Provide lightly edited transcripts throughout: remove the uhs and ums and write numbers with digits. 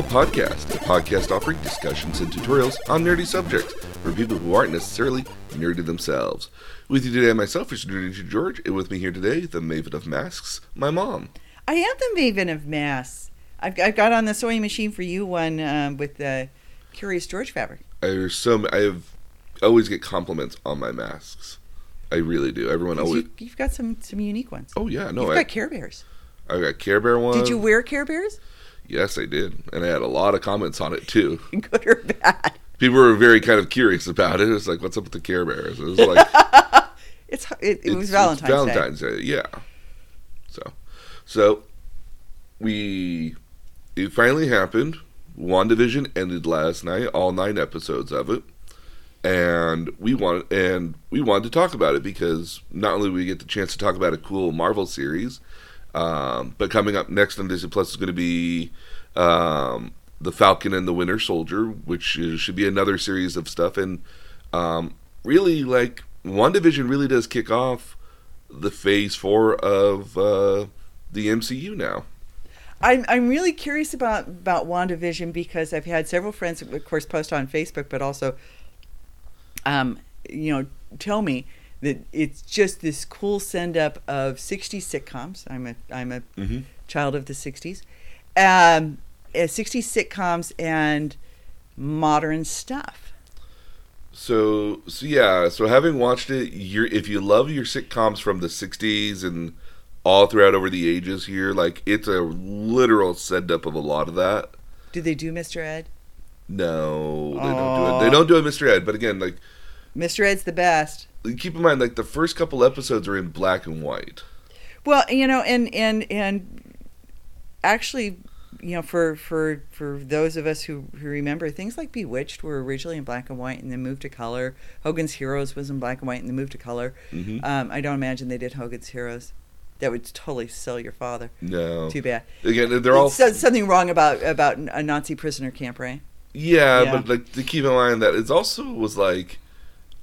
Tutorial Podcast, a podcast offering discussions and tutorials on nerdy subjects for people who aren't necessarily nerdy themselves. With you today, myself, is Nerdy George, and with me here today, the Maven of Masks, my mom. I am the Maven of Masks. I've got on the sewing machine for you one with the Curious George fabric. I always get compliments on my masks. I really do. Everyone always. You've got some unique ones. Oh yeah, no. You've got Care Bears. I got Care Bear one. Did you wear Care Bears? Yes, I did, and I had a lot of comments on it too. Good or bad? People were very kind of curious about it. It was like, "What's up with the Care Bears?" It was like, it was Valentine's Day. Yeah. So it finally happened. WandaVision ended last night. All 9 episodes of it. And we wanted to talk about it because not only do we get the chance to talk about a cool Marvel series, but coming up next on Disney Plus is going to be The Falcon and the Winter Soldier, which should be another series of stuff. And really, like, WandaVision really does kick off the Phase 4 of the MCU now. I'm really curious about WandaVision because I've had several friends, of course, post on Facebook, but also... tell me that it's just this cool send up of 60s sitcoms. I'm a mm-hmm. child of the 60s. 60s sitcoms and modern stuff. So yeah, so having watched it, if you love your sitcoms from the 60s and all throughout over the ages here, like it's a literal send up of a lot of that. Do they do Mr. Ed? No, they don't do it. They don't do a Mr. Ed, but again, like... Mr. Ed's the best. Keep in mind, like, the first couple episodes are in black and white. Well, you know, and actually, you know, for those of us who remember, things like Bewitched were originally in black and white and then moved to color. Hogan's Heroes was in black and white and then moved to color. Mm-hmm. I don't imagine they did Hogan's Heroes. That would totally sell your father. No. Too bad. Again, they're all... Something wrong about a Nazi prisoner camp, right? Yeah, but like to keep in mind that it also was like,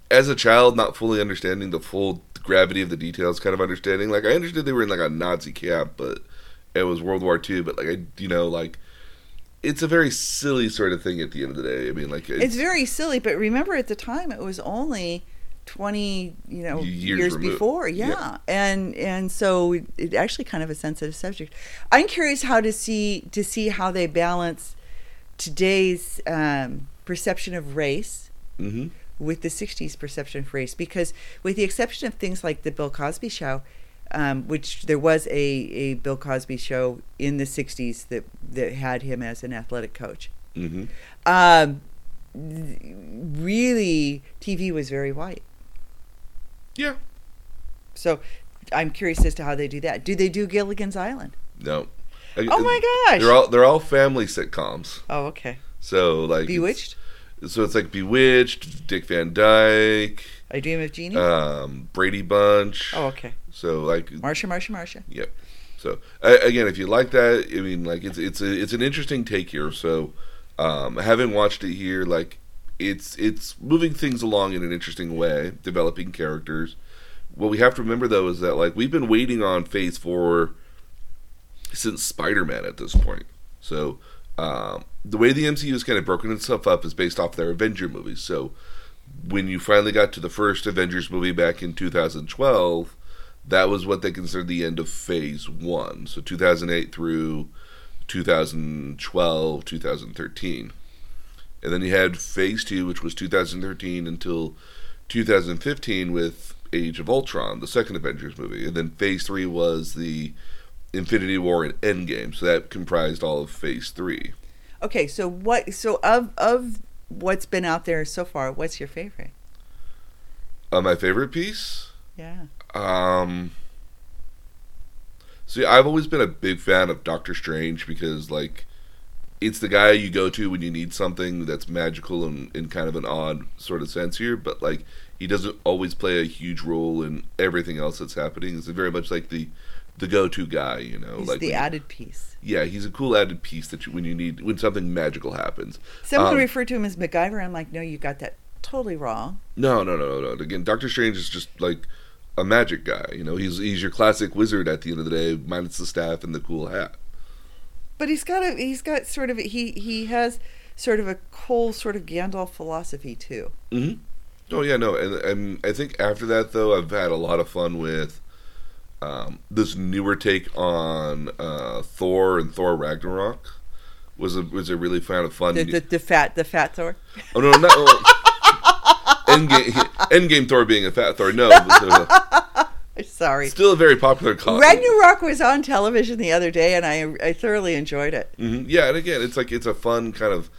as a child, not fully understanding the full gravity of the details, kind of understanding. Like, I understood they were in like a Nazi camp, but it was World War II. But like, it's a very silly sort of thing at the end of the day. I mean, like it's very silly. But remember, at the time, it was only 20 years before. Yeah. and so it actually kind of a sensitive subject. I'm curious how to see how they balance today's perception of race mm-hmm. with the 60s perception of race, because with the exception of things like the Bill Cosby show, which there was a Bill Cosby show in the 60s that had him as an athletic coach. Mm-hmm. Really, TV was very white. Yeah. So I'm curious as to how they do that. Do they do Gilligan's Island? No. Oh my gosh! They're all family sitcoms. Oh, okay. So like Bewitched. It's like Bewitched, Dick Van Dyke. I Dream of Jeannie. Brady Bunch. Oh, okay. So like Marsha. Yep. So again, if you like that, I mean, like it's an interesting take here. So having watched it here, like it's moving things along in an interesting way, developing characters. What we have to remember though is that like we've been waiting on Phase 4. Since Spider-Man at this point. So, the way the MCU has kind of broken itself up is based off their Avenger movies. So, when you finally got to the first Avengers movie back in 2012, that was what they considered the end of Phase 1. So, 2008 through 2012, 2013. And then you had Phase 2, which was 2013 until 2015 with Age of Ultron, the second Avengers movie. And then Phase 3 was the Infinity War and Endgame, so that comprised all of Phase 3. Okay, so of what's been out there so far, what's your favorite? My favorite piece? Yeah. See, I've always been a big fan of Doctor Strange because, like, it's the guy you go to when you need something that's magical and in kind of an odd sort of sense here, but, like, he doesn't always play a huge role in everything else that's happening. It's very much like the go-to guy, you know. He's like the added piece. Yeah, he's a cool added piece that when something magical happens. Someone referred to him as MacGyver. I'm like, no, you got that totally wrong. No. Again, Doctor Strange is just like a magic guy. You know, he's your classic wizard at the end of the day, minus the staff and the cool hat. But he has sort of a whole sort of Gandalf philosophy too. Mm-hmm. Oh yeah, no, and I think after that though, I've had a lot of fun with this newer take on Thor and Thor Ragnarok. Was a really fun. The fat Thor. Oh no, not Endgame Thor being a fat Thor. No. Sorry. Still a very popular comic. Ragnarok was on television the other day, and I thoroughly enjoyed it. Mm-hmm. Yeah, and again, it's a fun kind of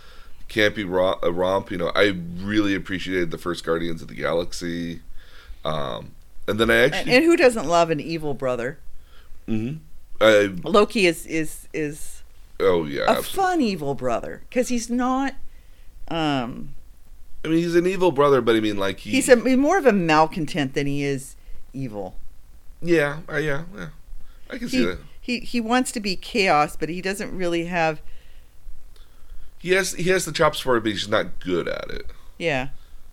campy romp. You know, I really appreciated the first Guardians of the Galaxy, and then I actually and who doesn't love an evil brother? Mm-hmm. Loki is oh yeah, a fun evil brother because he's not. I mean, he's an evil brother, but I mean, like he's more of a malcontent than he is evil. Yeah, yeah. I can see that. He wants to be chaos, but he doesn't really have... He has the chops for it, but he's not good at it. Yeah.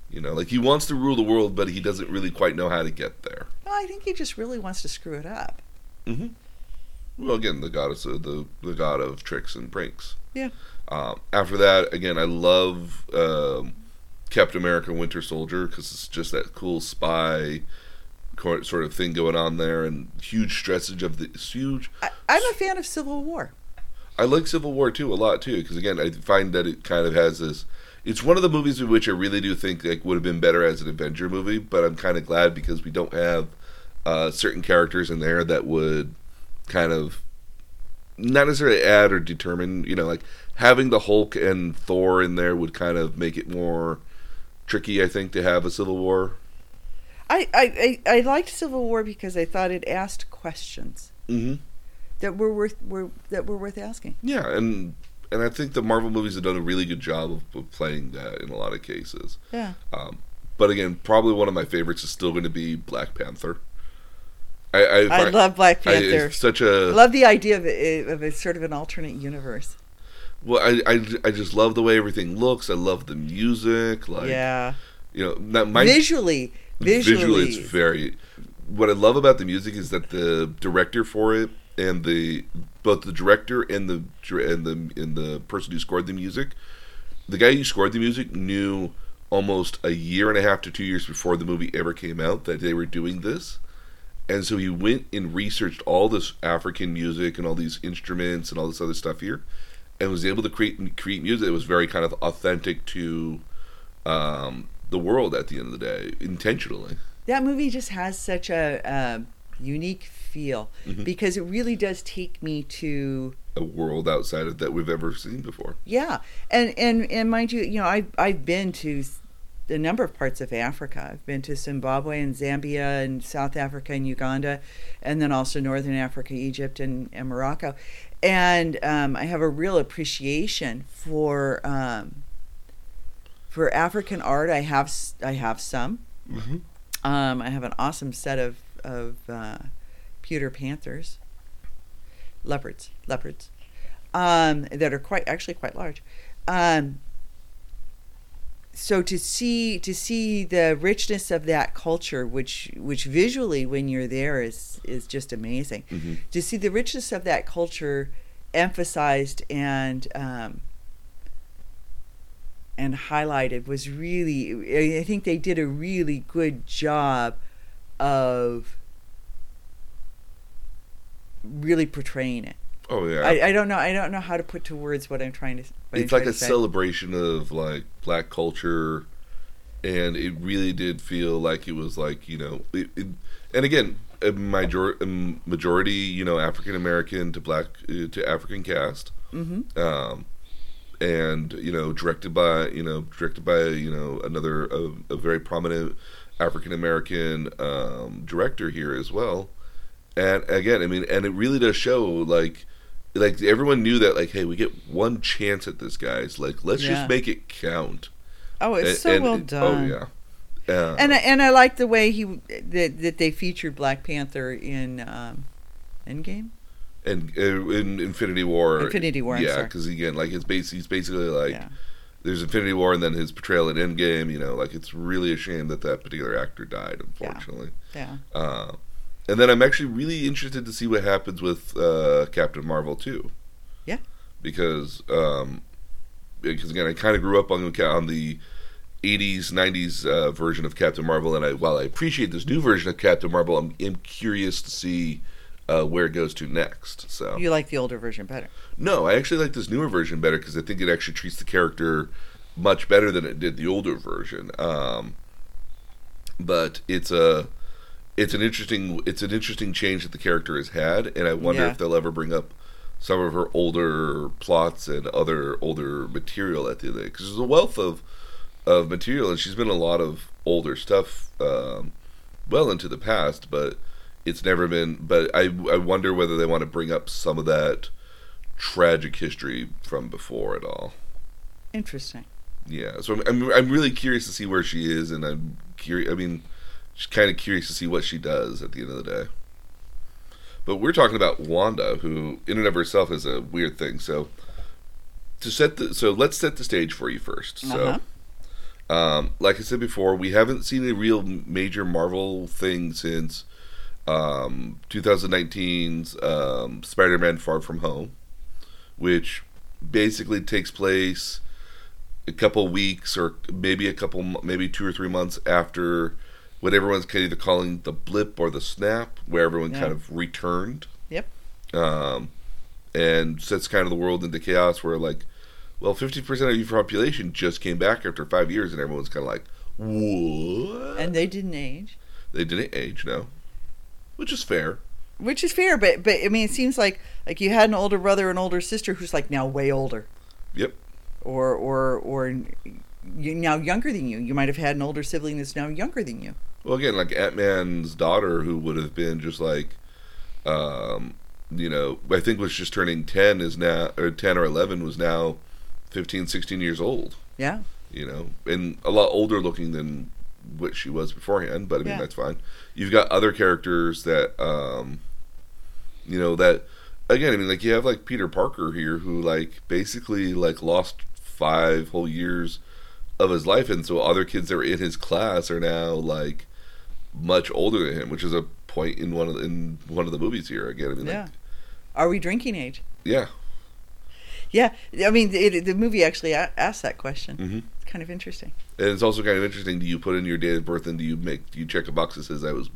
You know, like he wants to rule the world, but he doesn't really quite know how to get there. Well, I think he just really wants to screw it up. Mm-hmm. Well, again, the god of tricks and pranks. Yeah. After that, again, I love Captain America Winter Soldier because it's just that cool spy... sort of thing going on there, and huge stressage of the huge. I'm a fan of Civil War. I like Civil War too a lot too because again I find that it kind of has this. It's one of the movies in which I really do think like would have been better as an Avenger movie, but I'm kind of glad because we don't have certain characters in there that would kind of not necessarily add or determine. You know, like having the Hulk and Thor in there would kind of make it more tricky. I think to have a Civil War. I liked Civil War because I thought it asked questions mm-hmm. that were worth asking. Yeah, and I think the Marvel movies have done a really good job of playing that in a lot of cases. Yeah. But again, probably one of my favorites is still going to be Black Panther. I love Black Panther. I love the idea of a sort of an alternate universe. Well, I just love the way everything looks. I love the music. Like, yeah. You know, that Visually, it's very. What I love about the music is that the director for it and the person who scored the music, the guy who scored the music knew almost a year and a half to 2 years before the movie ever came out that they were doing this, and so he went and researched all this African music and all these instruments and all this other stuff here, and was able to create music that was very kind of authentic to. The world at the end of the day, intentionally. That movie just has such a unique feel mm-hmm. because it really does take me to a world outside of that we've ever seen before. Yeah, and mind you, you know, I've been to a number of parts of Africa. I've been to Zimbabwe and Zambia and South Africa and Uganda, and then also Northern Africa, Egypt and Morocco, and I have a real appreciation for. For African art, I have some. Mm-hmm. I have an awesome set of pewter panthers, leopards, that are quite large. So to see the richness of that culture, which visually when you're there is just amazing. Mm-hmm. To see the richness of that culture emphasized and highlighted was really, I think they did a really good job of really portraying it. Oh yeah. I don't know how to put to words what I'm trying to. It's like a celebration of like black culture, and it really did feel like it was like you know, and again a majority you know African American to black to African cast. Mm-hmm. And you know, directed by another a very prominent African American director here as well. And again, I mean, and it really does show like everyone knew that like, hey, we get one chance at this, guys. Like, let's just make it count. Oh, it's well done. Oh yeah. And I like the way that they featured Black Panther in Endgame. And in Infinity War, yeah, because again, like he's basically like there's Infinity War and then his portrayal in Endgame. You know, like it's really a shame that particular actor died, unfortunately. Yeah. And then I'm actually really interested to see what happens with Captain Marvel too. Yeah. because again, I kind of grew up on the 80s, 90s version of Captain Marvel, and while I appreciate this new version of Captain Marvel, I'm curious to see where it goes to next. So you like the older version better? No, I actually like this newer version better because I think it actually treats the character much better than it did the older version. But it's an interesting change that the character has had, and I wonder if they'll ever bring up some of her older plots and other older material at the end of the day, because there's a wealth of material, and she's been in a lot of older stuff well into the past, but it's never been. But I wonder whether they want to bring up some of that tragic history from before at all. Interesting. Yeah, so I'm really curious to see where she is, and I'm curious. I mean, just kind of curious to see what she does at the end of the day. But we're talking about Wanda, who in and of herself is a weird thing. So let's set the stage for you first. Uh-huh. So. Like I said before, we haven't seen a real major Marvel thing since 2019's Spider-Man Far From Home, which basically takes place a couple weeks or maybe 2 or 3 months after what everyone's kind of either calling the blip or the snap, where everyone kind of returned. Yep. And sets kind of the world into chaos where 50% of your population just came back after 5 years, and everyone's kind of like, what? And they didn't age. They didn't age, no. Which is fair. But I mean, it seems like you had an older brother and older sister who's like now way older. Yep. Or you now younger than you. You might have had an older sibling that's now younger than you. Well, again, like Ant-Man's daughter, who would have been just like, I think was just turning 10 is now, or 10 or 11 was now 15, 16 years old. Yeah. And a lot older looking than what she was beforehand, but I mean, that's fine. You've got other characters that, that, again, I mean, like, you have, like, Peter Parker here who, like, basically, like, lost 5 whole years of his life, and so other kids that were in his class are now, like, much older than him, which is a point in one of the movies here. Again, I mean, like... Are we drinking age? Yeah. Yeah, I mean, the movie actually asked that question. Mm-hmm. It's kind of interesting. And it's also kind of interesting. Do you put in your date of birth, and do you check a box that says I was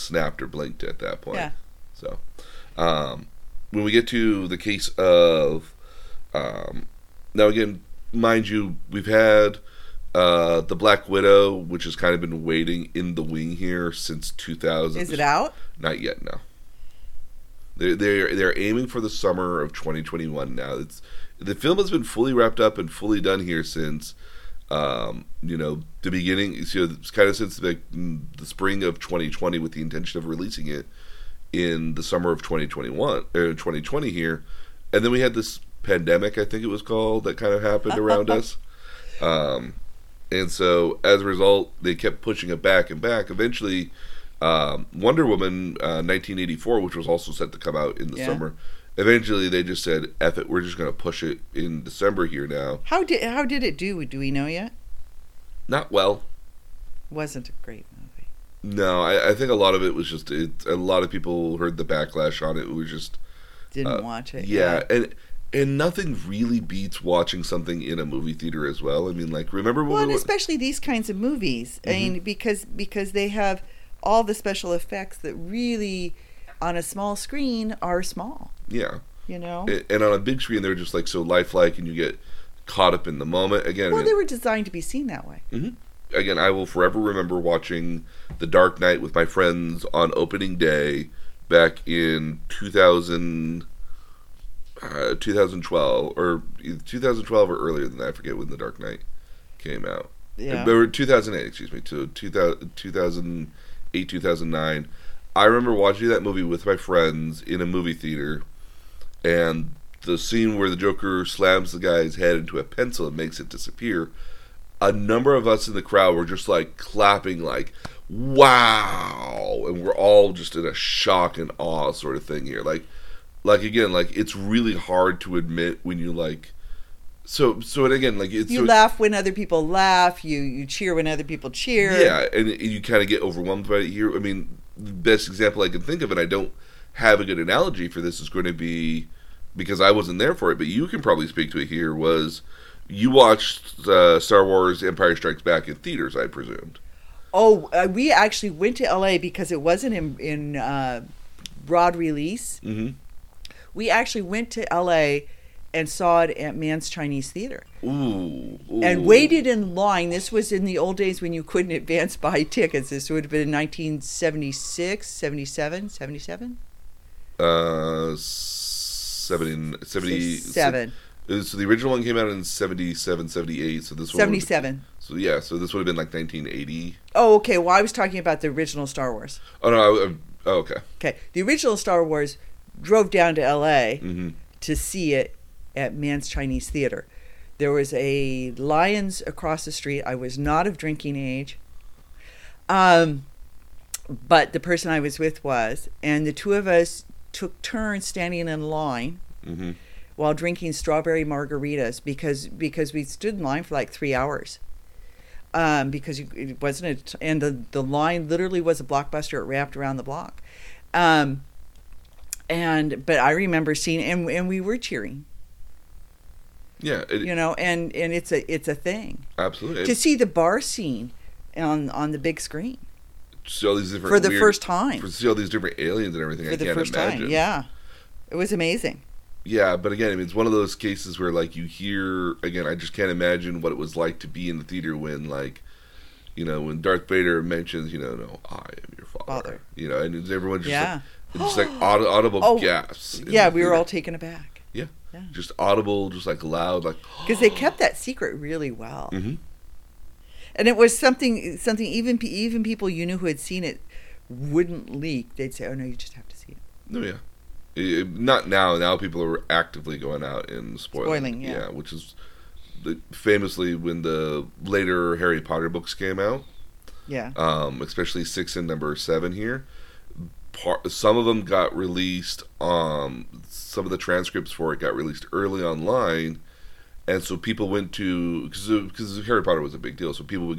snapped or blinked at that point? Yeah. So, when we get to the case of, now again, mind you, we've had the Black Widow, which has kind of been waiting in the wing here since 2000. Is it out? Not yet. No. They're aiming for the summer of 2021 now. The film has been fully wrapped up and fully done here since, the beginning. So it's kind of since the spring of 2020, with the intention of releasing it in the summer of 2020 here. And then we had this pandemic, I think it was called, that kind of happened around us. And so as a result, they kept pushing it back and back. Eventually... Wonder Woman 1984, which was also set to come out in the summer, eventually they just said, "F it, we're just going to push it in December here now." How did it do? Do we know yet? Not well. Wasn't a great movie. No, I think a lot of it was just a lot of people heard the backlash on it. It was just didn't watch it. Yeah, and nothing really beats watching something in a movie theater as well. I mean, like, remember when especially these kinds of movies. Mm-hmm. I mean, because they have all the special effects that really, on a small screen, are small. Yeah. And on a big screen, they're just, like, so lifelike, and you get caught up in the moment. Again, they were designed to be seen that way. Mm-hmm. Again, I will forever remember watching The Dark Knight with my friends on opening day back in 2012 or earlier than that. I forget when The Dark Knight came out. Yeah. 2008, excuse me, to 2000... 2009. I remember watching that movie with my friends in a movie theater, and the scene where the Joker slams the guy's head into a pencil and makes it disappear, a number of us in the crowd were just like clapping like, wow, and we're all just in a shock and awe sort of thing here. Like again, like, it's really hard to admit when you like... So and again, like, it's... You laugh when other people laugh. You cheer when other people cheer. Yeah, and you kind of get overwhelmed by it here. I mean, the best example I can think of, and I don't have a good analogy for this, is going to be because I wasn't there for it, but you can probably speak to it here, was you watched Star Wars Empire Strikes Back in theaters, I presumed. Oh, we actually went to LA because it wasn't in broad release. Mm-hmm. We actually went to LA and saw it at Man's Chinese Theater. Ooh. And waited in line. This was in the old days when you couldn't advance buy tickets. This would have been in 1976, 77, 77? 77. So the original one came out in 77, 78. So this one 77. So yeah, so this would have been like 1980. Oh, okay. Well, I was talking about the original Star Wars. Oh, no. Okay. Okay. The original Star Wars drove down to L.A. Mm-hmm. to see it at Man's Chinese Theater. There was a Lions across the street. I was not of drinking age. But the person I was with was. And the two of us took turns standing in line mm-hmm. while drinking strawberry margaritas because we stood in line for like 3 hours. Because it wasn't a... And the line literally was a Blockbuster. It wrapped around the block. But I remember seeing, and we were cheering. Yeah, and it's a thing. Absolutely, to see the bar scene on the big screen. See all these different for the first time. See all these different aliens and everything. I can't imagine. Yeah, it was amazing. Yeah, but again, I mean, it's one of those cases where like you hear again. I just can't imagine what it was like to be in the theater when like. You know, when Darth Vader mentions, no, I am your father. And everyone just like audible gasps. Yeah, we were all taken aback. Yeah. Just audible, just like loud, like. Because they kept that secret really well. Mm-hmm. And it was something even people you knew who had seen it wouldn't leak. They'd say, "Oh no, you just have to see it." No, yeah, not now. Now people are actively going out and spoiling. Yeah, which is. Famously, when the later Harry Potter books came out, especially 6 and number 7 here, some of them got released. Some of the transcripts for it got released early online, and so people went to because Harry Potter was a big deal, so people would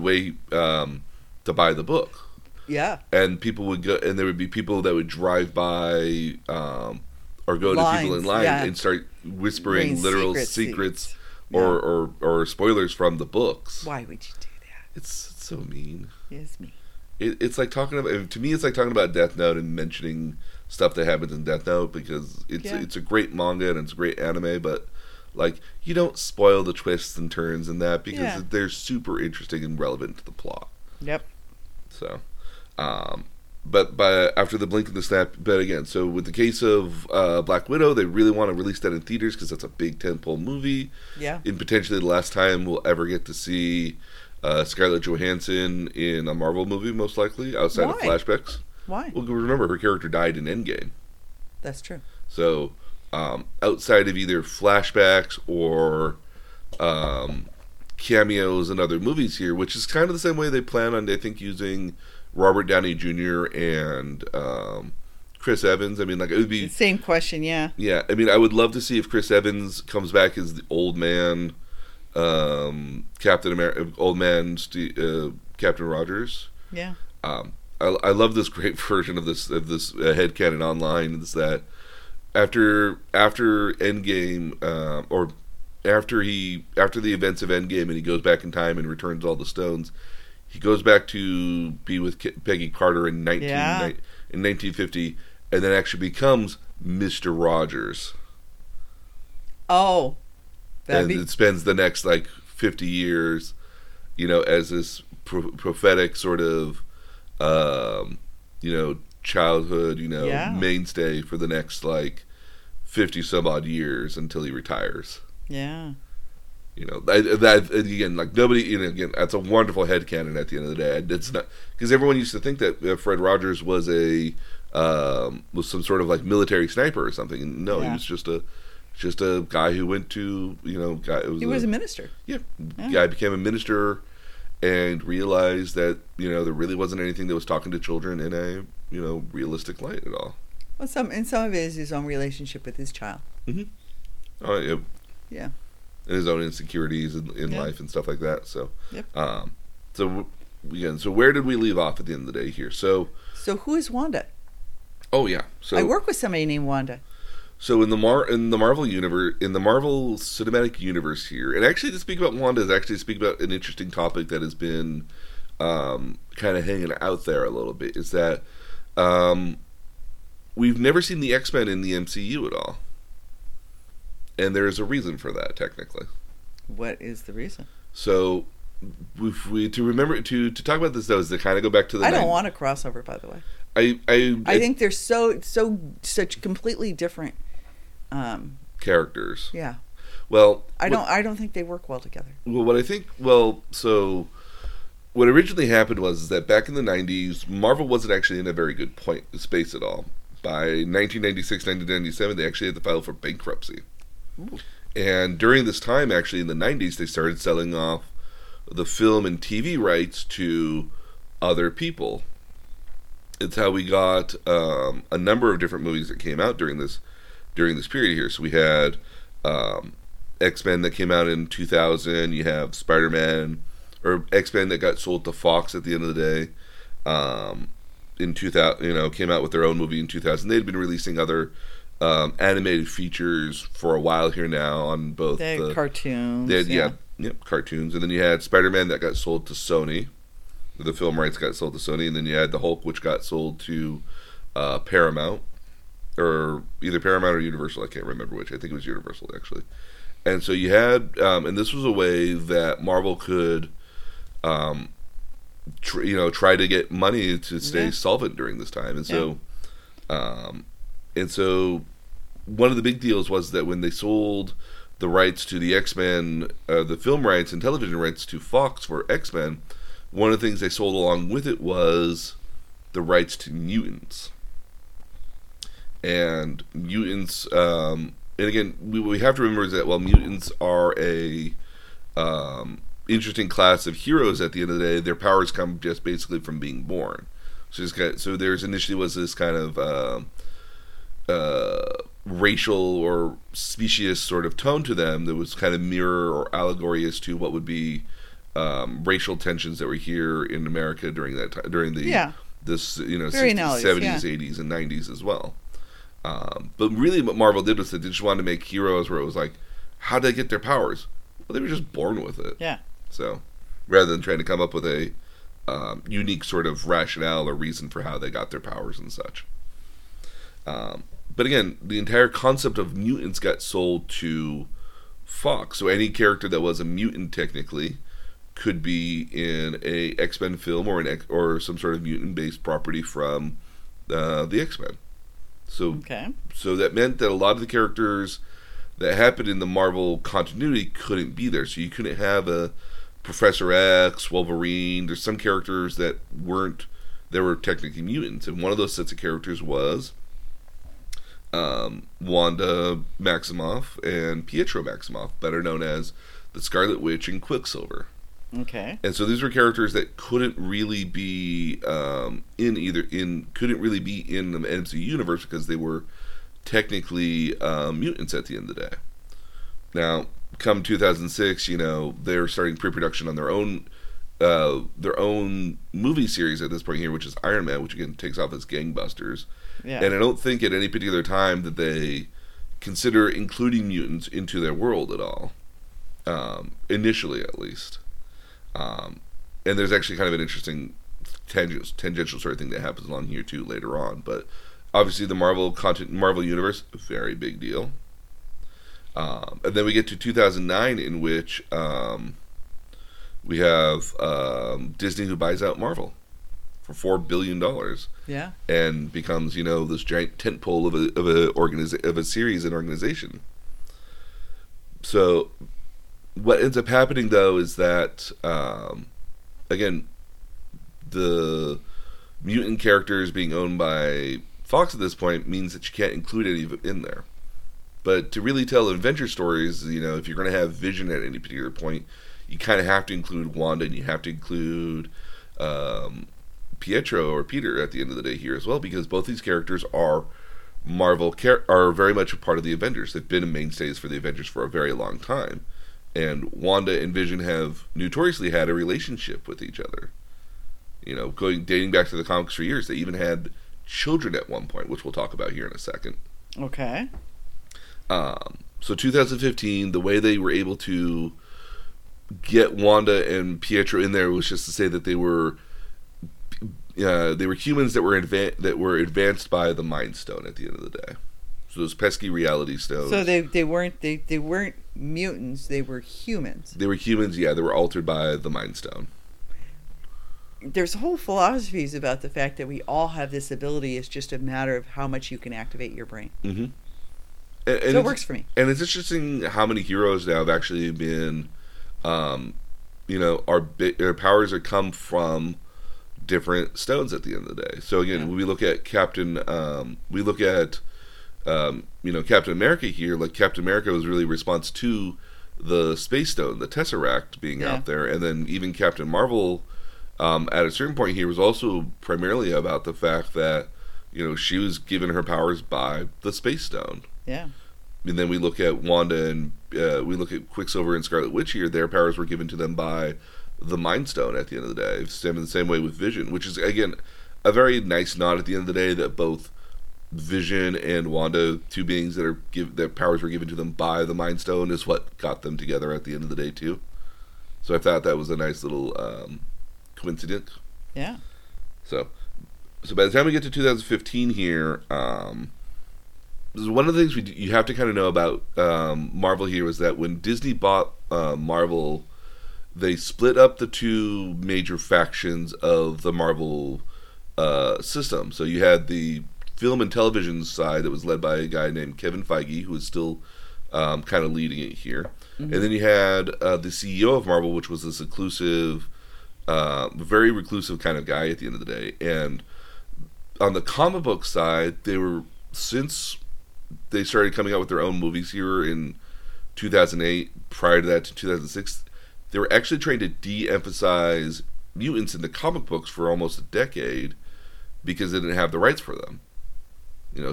wait to buy the book. Yeah, and people would go, and there would be people that would drive by. Or go to people in line and start whispering literal secrets or spoilers from the books. Why would you do that? It's so mean. It's mean. It's like talking about, to me, it's like talking about Death Note and mentioning stuff that happens in Death Note because it's a great manga and it's a great anime, but like you don't spoil the twists and turns in that because they're super interesting and relevant to the plot. Yep. So, But by after the blink and the snap, but again, so with the case of Black Widow, they really want to release that in theaters because that's a big tentpole movie. Yeah. And potentially the last time we'll ever get to see Scarlett Johansson in a Marvel movie, most likely, outside of flashbacks. Why? Well, remember, her character died in Endgame. That's true. So, outside of either flashbacks or cameos in other movies here, which is kind of the same way they plan on, I think, using... Robert Downey Jr. and Chris Evans. I mean, like, it would be... Same question, yeah. Yeah, I mean, I would love to see if Chris Evans comes back as the old man, Captain America, old man Captain Rogers. Yeah. I love this great version of this headcanon online. It's that after Endgame, or after the events of Endgame and he goes back in time and returns all the stones... He goes back to be with Peggy Carter in 1950, and then actually becomes Mr. Rogers. Oh, it spends the next like 50 years, as this prophetic sort of, childhood, mainstay for the next like 50 some odd years until he retires. Yeah. That's a wonderful headcanon at the end of the day. It's not because everyone used to think that Fred Rogers was was some sort of like military sniper or something. And no, he was just a guy who went to he was a minister. Yeah, guy became a minister and realized that there really wasn't anything that was talking to children in a realistic light at all. Well, some of it is his own relationship with his child. Mm-hmm. Oh yeah. Yeah. And his own insecurities in life and stuff like that. So, so where did we leave off at the end of the day here? So who is Wanda? Oh yeah. So I work with somebody named Wanda. So in the Marvel Cinematic Universe here, and actually to speak about Wanda is actually to speak about an interesting topic that has been kind of hanging out there a little bit, is that we've never seen the X-Men in the MCU at all. And there is a reason for that, technically. What is the reason? So, to talk about this, though, is to kind of go back to the... I don't want a crossover, by the way. I think they're such completely different... characters. Yeah. Well... I don't think they work well together. Well, what originally happened was that back in the 90s, Marvel wasn't actually in a very good space at all. By 1996, 1997, they actually had to file for bankruptcy. Ooh. And during this time, actually, in the 90s, they started selling off the film and TV rights to other people. It's how we got a number of different movies that came out during this period here. So we had X-Men that came out in 2000. You have Spider-Man... or X-Men that got sold to Fox at the end of the day, in 2000, came out with their own movie in 2000. They'd been releasing other animated features for a while here now on both the cartoons. Cartoons. And then you had Spider-Man that got sold to Sony. The film rights got sold to Sony. And then you had the Hulk, which got sold to Paramount, or either Paramount or Universal. I can't remember which. I think it was Universal, actually. And so you had, and this was a way that Marvel could... try to get money to stay solvent during this time, and so one of the big deals was that when they sold the rights to the X-Men, the film rights and television rights to Fox for X-Men, one of the things they sold along with it was the rights to mutants. And mutants, and again, we have to remember that while mutants are a interesting class of heroes, at the end of the day, their powers come just basically from being born. So there's initially was this kind of racial or specious sort of tone to them that was kind of mirror or allegory as to what would be racial tensions that were here in America during that time, during the 60s, 70s, 80s, and 90s as well. But really, what Marvel did was that they just wanted to make heroes where it was like, how did they get their powers? Well, they were just born with it. Yeah. So, rather than trying to come up with a unique sort of rationale or reason for how they got their powers and such. But again, the entire concept of mutants got sold to Fox. So any character that was a mutant technically could be in a X-Men film or some sort of mutant-based property from the X-Men. So that meant that a lot of the characters that happened in the Marvel continuity couldn't be there. So you couldn't have a Professor X, Wolverine. There's some characters that were technically mutants. And one of those sets of characters was Wanda Maximoff and Pietro Maximoff, better known as the Scarlet Witch and Quicksilver. Okay. And so these were characters that couldn't really be in the MCU universe because they were technically mutants at the end of the day. Now, come 2006, they're starting pre-production on their own movie series at this point here, which is Iron Man, which again takes off as gangbusters. Yeah. And I don't think at any particular time that they consider including mutants into their world at all, initially at least. And there's actually kind of an interesting tangential sort of thing that happens along here too later on, but obviously, the Marvel Universe, a very big deal. And then we get to 2009, in which we have Disney who buys out Marvel for $4 billion. Yeah. And becomes, this giant tentpole of a series and organization. So, what ends up happening, though, is that, again, the mutant characters being owned by Fox at this point means that you can't include any of it in there. But to really tell adventure stories, if you're going to have Vision at any particular point, you kind of have to include Wanda, and you have to include Pietro or Peter at the end of the day here as well, because both these characters are Marvel, are very much a part of the Avengers. They've been mainstays for the Avengers for a very long time. And Wanda and Vision have notoriously had a relationship with each other. Dating back to the comics for years, they even had children at one point, which we'll talk about here in a second. Okay. So 2015, the way they were able to get Wanda and Pietro in there was just to say that they were humans that were advanced by the Mind Stone at the end of the day. So those pesky reality stones. So they weren't mutants. They were humans. They were humans. Yeah, they were altered by the Mind Stone. There's whole philosophies about the fact that we all have this ability. It's just a matter of how much you can activate your brain. Mm-hmm. And so it works for me. And it's interesting how many heroes now have actually been, our powers are come from different stones at the end of the day. So again, we look at Captain America here. Like Captain America was really a response to the space stone, the Tesseract being out there, and then even Captain Marvel. At a certain point here was also primarily about the fact that, she was given her powers by the Space Stone. Yeah. And then we look at Wanda and we look at Quicksilver and Scarlet Witch here. Their powers were given to them by the Mind Stone at the end of the day. Same way with Vision, which is, again, a very nice nod at the end of the day that both Vision and Wanda, two beings that their powers were given to them by the Mind Stone, is what got them together at the end of the day, too. So I thought that was a nice little... coincidence. Yeah. So by the time we get to 2015 here, one of the things you have to kind of know about Marvel here is that when Disney bought Marvel, they split up the two major factions of the Marvel system. So you had the film and television side that was led by a guy named Kevin Feige, who is still kind of leading it here. Mm-hmm. And then you had the CEO of Marvel, which was this very reclusive kind of guy at the end of the day. And on the comic book side, since they started coming out with their own movies here in 2008, prior to that to 2006, they were actually trying to de-emphasize mutants in the comic books for almost a decade because they didn't have the rights for them.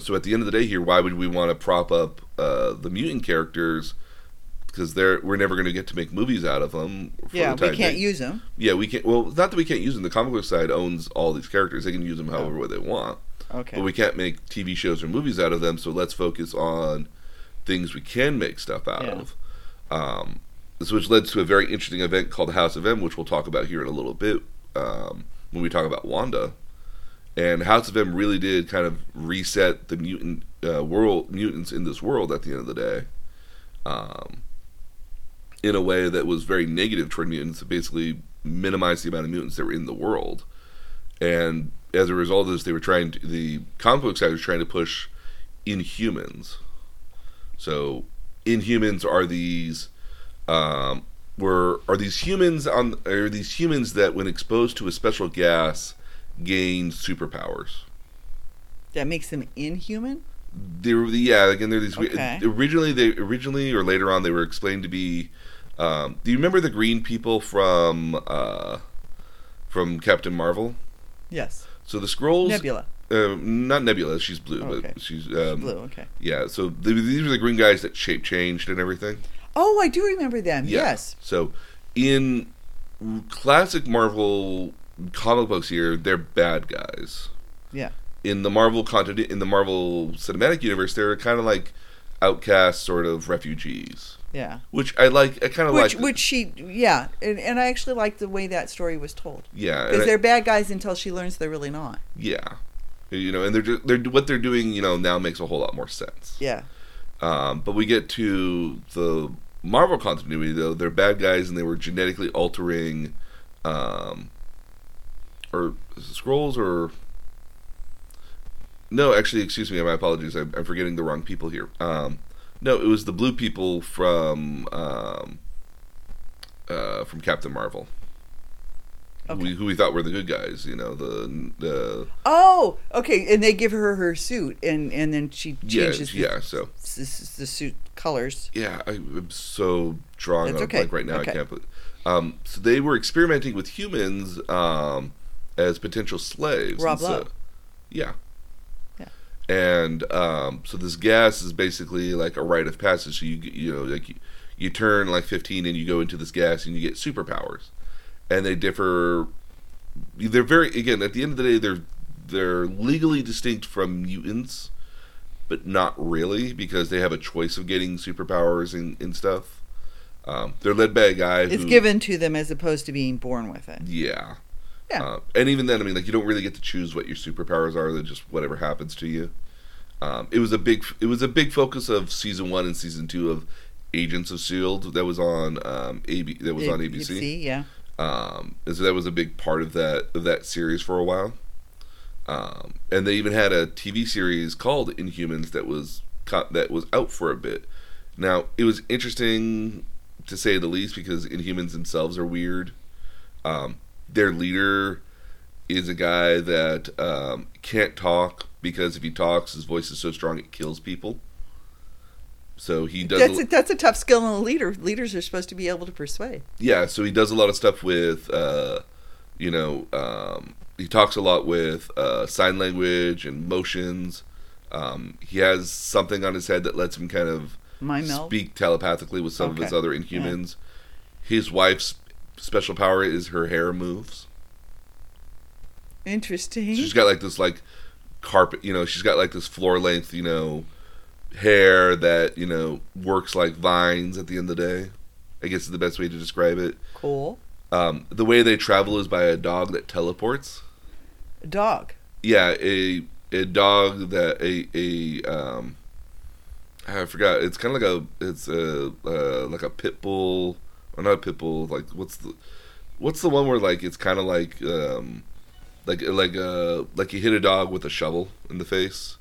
So at the end of the day here, why would we want to prop up the mutant characters? Because we're never going to get to make movies out of them. Use them. Yeah, we can't. Well, not that we can't use them. The comic book side owns all these characters. They can use them however way they want. Okay. But we can't make TV shows or movies out of them, so let's focus on things we can make stuff out of. Which led to a very interesting event called the House of M, which we'll talk about here in a little bit when we talk about Wanda. And House of M really did kind of reset the mutants in this world at the end of the day. In a way that was very negative toward mutants, that basically minimized the amount of mutants that were in the world. And as a result of this, the comic book side was trying to push Inhumans. So Inhumans are these humans that, when exposed to a special gas, gain superpowers. That makes them inhuman? They're these weird. Okay. Later on, they were explained to be. Do you remember the green people from Captain Marvel? Yes. So the Skrulls. Nebula. Not Nebula. She's blue. Okay. But she's blue. Okay. Yeah. So these were the green guys that shape changed and everything. Oh, I do remember them. Yeah. Yes. So in classic Marvel comic books, here they're bad guys. Yeah. In the Marvel Cinematic Universe, they're kind of like outcast sort of refugees. Yeah. Which I like. I kind of like. And I actually like the way that story was told. Yeah. Because they're bad guys until she learns they're really not. Yeah. And they're what they're doing, now makes a whole lot more sense. Yeah. But we get to the Marvel continuity, though. They're bad guys, and they were genetically altering, or Skrulls or. No, actually, excuse me. My apologies. I'm forgetting the wrong people here. No, it was the blue people from Captain Marvel, who we thought were the good guys. Oh, okay. And they give her her suit, and then she changes. The suit colors. Yeah, I'm so drawing on blank right now. Okay. I can't believe. So they were experimenting with humans as potential slaves. Rob Lowe. Yeah. And so this gas is basically like a rite of passage. So you turn like 15 and you go into this gas and you get superpowers. And they differ. They're very, again, at the end of the day, they're legally distinct from mutants but not really, because they have a choice of getting superpowers and stuff. They're led by a guy who... It's given to them as opposed to being born with it. Yeah. Yeah. And even then, I mean, like, you don't really get to choose what your superpowers are. They're just whatever happens to you. It was a big focus of season 1 and season 2 of Agents of S.H.I.E.L.D. that was on ABC. ABC, yeah. And so that was a big part of that series for a while. And they even had a TV series called Inhumans that was out for a bit. Now, it was interesting to say the least, because Inhumans themselves are weird. Their leader is a guy that can't talk, because if he talks, his voice is so strong it kills people. So he does. That's a tough skill in a leader. Leaders are supposed to be able to persuade. Yeah, so he does a lot of stuff with, he talks a lot with sign language and motions. He has something on his head that lets him kind of speak telepathically with some of his other Inhumans. Yeah. His wife's special power is her hair moves. Interesting. So she's got like this carpet, she's got like this floor length, hair that, works like vines at the end of the day, I guess is the best way to describe it. Cool. The way they travel is by a dog that teleports. A dog? Yeah, a dog that I forgot. It's kind of like a pit bull, or not a pit bull. Like what's the one where like it's kind of like you hit a dog with a shovel in the face.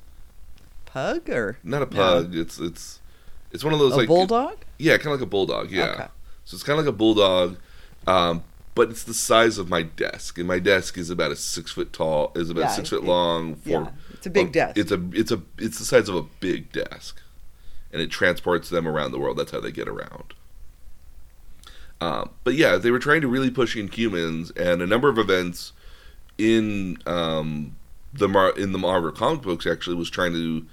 Pug or not a pug? No. It's one of those bulldog. Yeah, kind of like a bulldog. Yeah, okay. So it's kind of like a bulldog. But it's the size of my desk, and my desk is about 6 foot tall, is about 6 foot long. It's a big desk. It's the size of a big desk, and it transports them around the world. That's how they get around. But yeah, they were trying to really push Inhumans, and a number of events in the Marvel comic books actually was trying to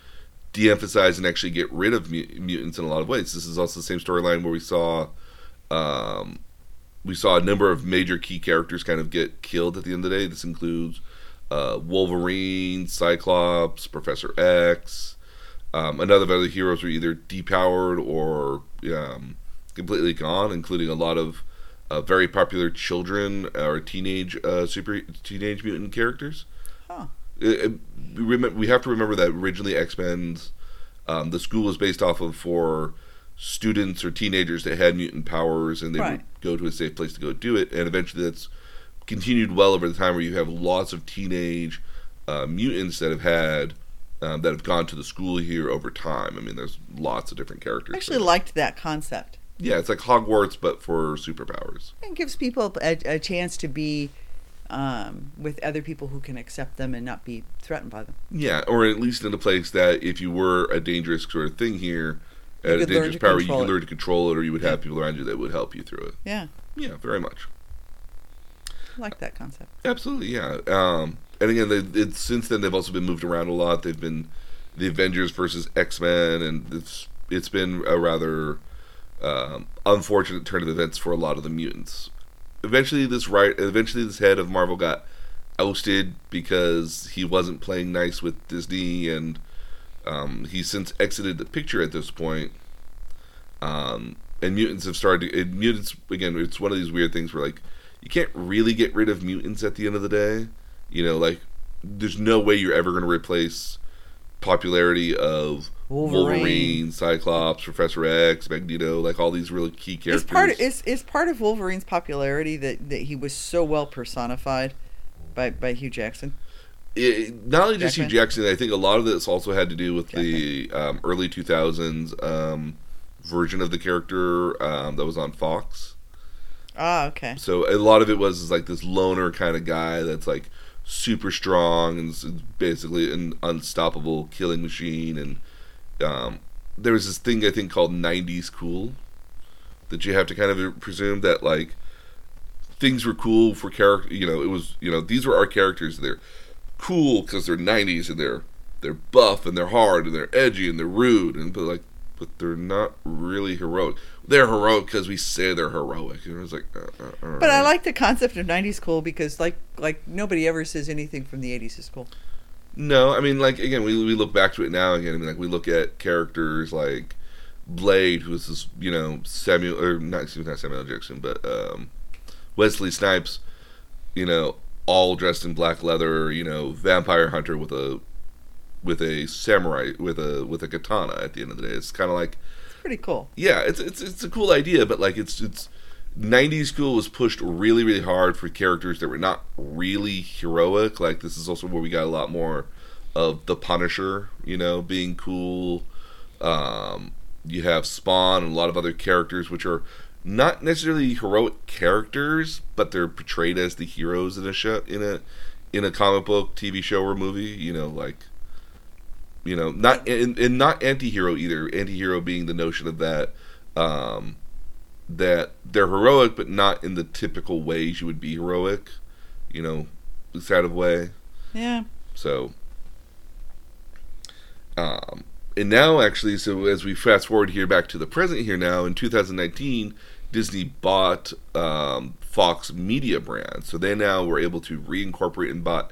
de-emphasize and actually get rid of mutants in a lot of ways. This is also the same storyline where we saw a number of major key characters kind of get killed at the end of the day. This includes Wolverine, Cyclops, Professor X. A number of other heroes were either depowered or completely gone, including a lot of very popular children or teenage mutant characters. Huh. We have to remember that originally X-Men's the school was based off of for students or teenagers that had mutant powers, and they would go to a safe place to go do it, and eventually that's continued well over the time where you have lots of teenage mutants that have had that have gone to the school here over time. I mean, there's lots of different characters. I actually liked that concept. Yeah, it's like Hogwarts but for superpowers. It gives people a chance to be with other people who can accept them and not be threatened by them. Yeah, or at least in a place that if you were a dangerous sort of thing here, at a dangerous power, you could learn to control it, or you would have people around you that would help you through it. Yeah. Yeah, very much. I like that concept. Absolutely, yeah. And again, since then they've also been moved around a lot. They've been the Avengers versus X-Men, and it's been a rather unfortunate turn of events for a lot of the mutants. Eventually, this head of Marvel got ousted because he wasn't playing nice with Disney, and he's since exited the picture at this point. And mutants have started... mutants, again, it's one of these weird things where, you can't really get rid of mutants at the end of the day. There's no way you're ever going to replace popularity of Wolverine, Cyclops, Professor X, Magneto, all these really key characters. It's part of Wolverine's popularity that he was so well personified by Hugh Jackman. Not only just Hugh Jackman, I think a lot of this also had to do with the early 2000s version of the character that was on Fox. Ah, okay. So a lot of it was this loner kind of guy that's super strong and basically an unstoppable killing machine. And there was this thing I think called 90s cool that you have to kind of presume that things were cool for character. It was these were our characters there. Cool because they're 90s and they're buff and they're hard and they're edgy and they're rude but they're not really heroic. They're heroic because we say they're heroic. And it was but I like the concept of 90s cool because nobody ever says anything from the 80s is cool. No, I mean, like, again, we look back to it now again. I mean, like, we look at characters like Blade, who's this, you know, not Samuel L. Jackson, but Wesley Snipes, you know, all dressed in black leather, you know, vampire hunter with a samurai with a katana. At the end of the day, it's kind of like, it's pretty cool. Yeah, it's a cool idea, but like it's 90s cool was pushed really, really hard for characters that were not really heroic. Like, this is also where we got a lot more of the Punisher, you know, being cool. You have Spawn and a lot of other characters which are not necessarily heroic characters, but they're portrayed as the heroes in a show, in a comic book, TV show, or movie. You know, like, you know, not and not anti-hero either. Anti-hero being the notion of that. That they're heroic, but not in the typical ways you would be heroic, you know, sort of way. Yeah. So, and now actually, so as we fast forward here back to the present here now, in 2019, Disney bought Fox Media Brand, so they now were able to reincorporate and buy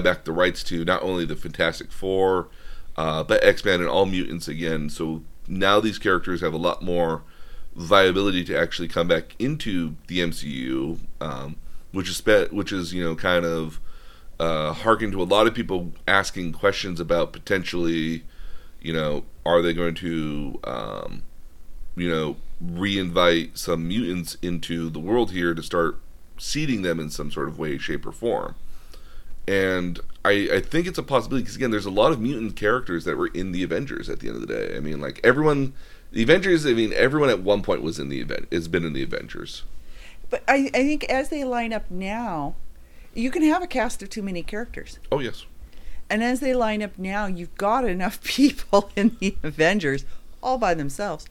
back the rights to not only the Fantastic Four, but X-Men and All Mutants again. So now these characters have a lot more viability to actually come back into the MCU, which is you know, kind of harkened to a lot of people asking questions about potentially, you know, are they going to you know, reinvite some mutants into the world here to start seeding them in some sort of way, shape, or form. And I think it's a possibility, because again, there's a lot of mutant characters that were in the Avengers at the end of the day. I mean, like, everyone. The Avengers, I mean, everyone at one point was in the event. Has been in the Avengers. But I think as they line up now, you can have a cast of too many characters. Oh, yes. And as they line up now, you've got enough people in the Avengers all by themselves.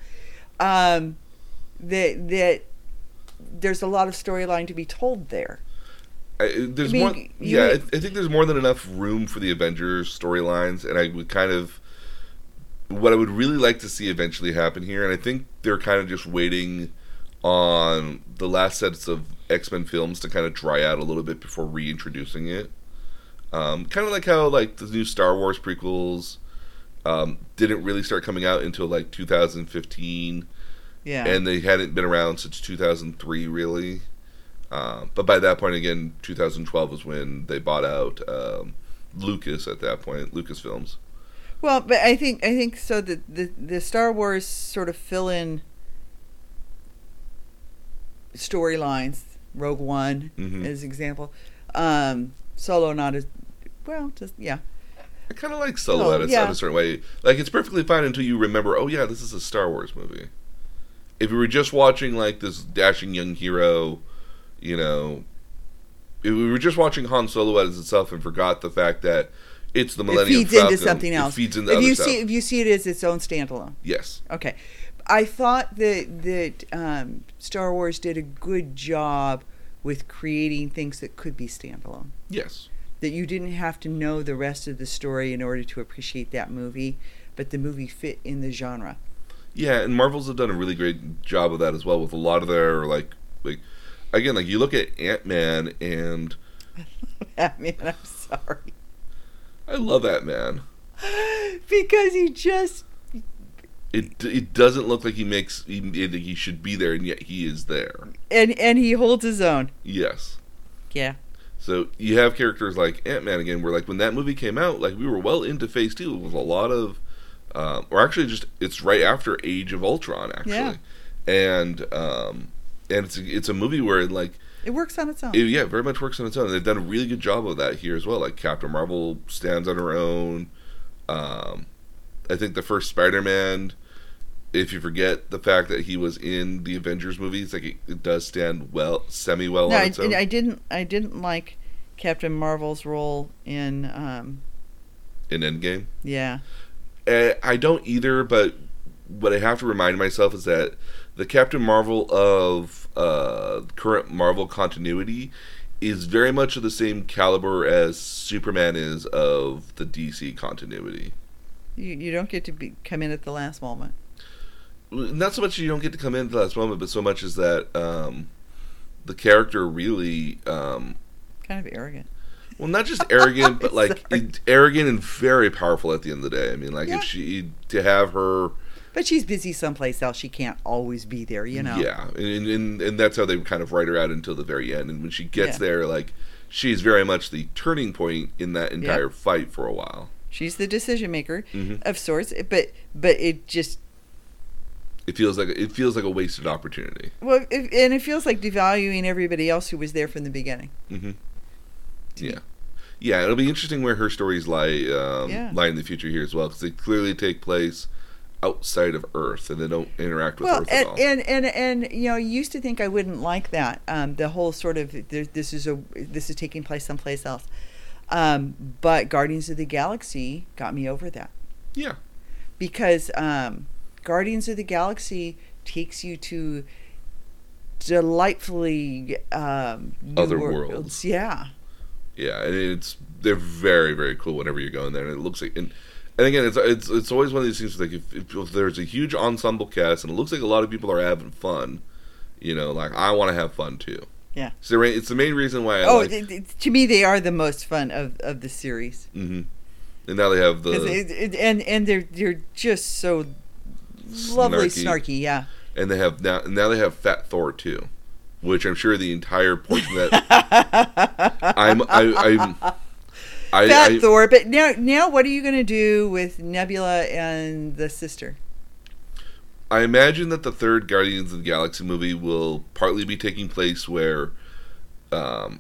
That there's a lot of storyline to be told there. I think there's more than enough room for the Avengers storylines, and I would kind of. What I would really like to see eventually happen here, and I think they're kind of just waiting on the last sets of X-Men films to kind of dry out a little bit before reintroducing it. Kind of like how, like, the new Star Wars prequels didn't really start coming out until, like, 2015. Yeah. And they hadn't been around since 2003, really. But by that point, again, 2012 was when they bought out Lucasfilms. Well, but I think so. The Star Wars sort of fill in storylines. Rogue One, as an example. Solo, not as well. Just yeah. I kind of like Solo in a certain way. Like, it's perfectly fine until you remember. Oh yeah, this is a Star Wars movie. If you were just watching like this dashing young hero, you know, if we were just watching Han Solo as itself and forgot the fact that. It's the Millennium Falcon. It feeds into something else. It feeds into other stuff. If you see it as its own standalone. Yes. Okay. I thought that Star Wars did a good job with creating things that could be standalone. Yes. That you didn't have to know the rest of the story in order to appreciate that movie, but the movie fit in the genre. Yeah, and Marvel's have done a really great job of that as well with a lot of their, like again, like, you look at Ant-Man and... Ant-Man, I'm sorry. I love Ant-Man. Because he just... It doesn't look like he should be there, and yet he is there. And he holds his own. Yes. Yeah. So you have characters like Ant-Man again, where, like, when that movie came out, like, we were well into Phase 2 with a lot of... or actually just... It's right after Age of Ultron, actually. Yeah. And it's a movie where, like... It works on its own. It very much works on its own. They've done a really good job of that here as well. Like, Captain Marvel stands on her own. I think the first Spider-Man, if you forget the fact that he was in the Avengers movies, like, it does stand well on its own. I didn't like Captain Marvel's role in Endgame. Yeah. I don't either, but what I have to remind myself is that the Captain Marvel of current Marvel continuity is very much of the same caliber as Superman is of the DC continuity. You don't get to come in at the last moment. Not so much you don't get to come in at the last moment, but so much as that the character really... kind of arrogant. Well, not just arrogant, but like arrogant and very powerful at the end of the day. I mean, like if she to have her. But she's busy someplace else. She can't always be there, you know. Yeah, and that's how they kind of write her out until the very end. And when she gets there, like she's very much the turning point in that entire fight for a while. She's the decision maker of sorts, but it just it feels like a wasted opportunity. Well, and it feels like devaluing everybody else who was there from the beginning. Mm-hmm. Yeah. Yeah, it'll be interesting where her stories lie in the future here as well, because they clearly take place outside of Earth, and they don't interact with Earth at all. And you know, you used to think I wouldn't like that. The whole sort of this is taking place someplace else. But Guardians of the Galaxy got me over that. Yeah. Because Guardians of the Galaxy takes you to delightfully other worlds. Yeah. Yeah, and they're very, very cool whenever you go in there, and it looks like and again it's always one of these things like if there's a huge ensemble cast and it looks like a lot of people are having fun, you know, like I want to have fun too. Yeah, so it's the main reason why. To me they are the most fun of the series. Mm-hmm. And now they have they're just so lovely snarky, yeah. And they have now they have Fat Thor too. Which I'm sure the entire point of that I'm Thor. But now what are you going to do with Nebula and the sister? I imagine that the third Guardians of the Galaxy movie will partly be taking place where the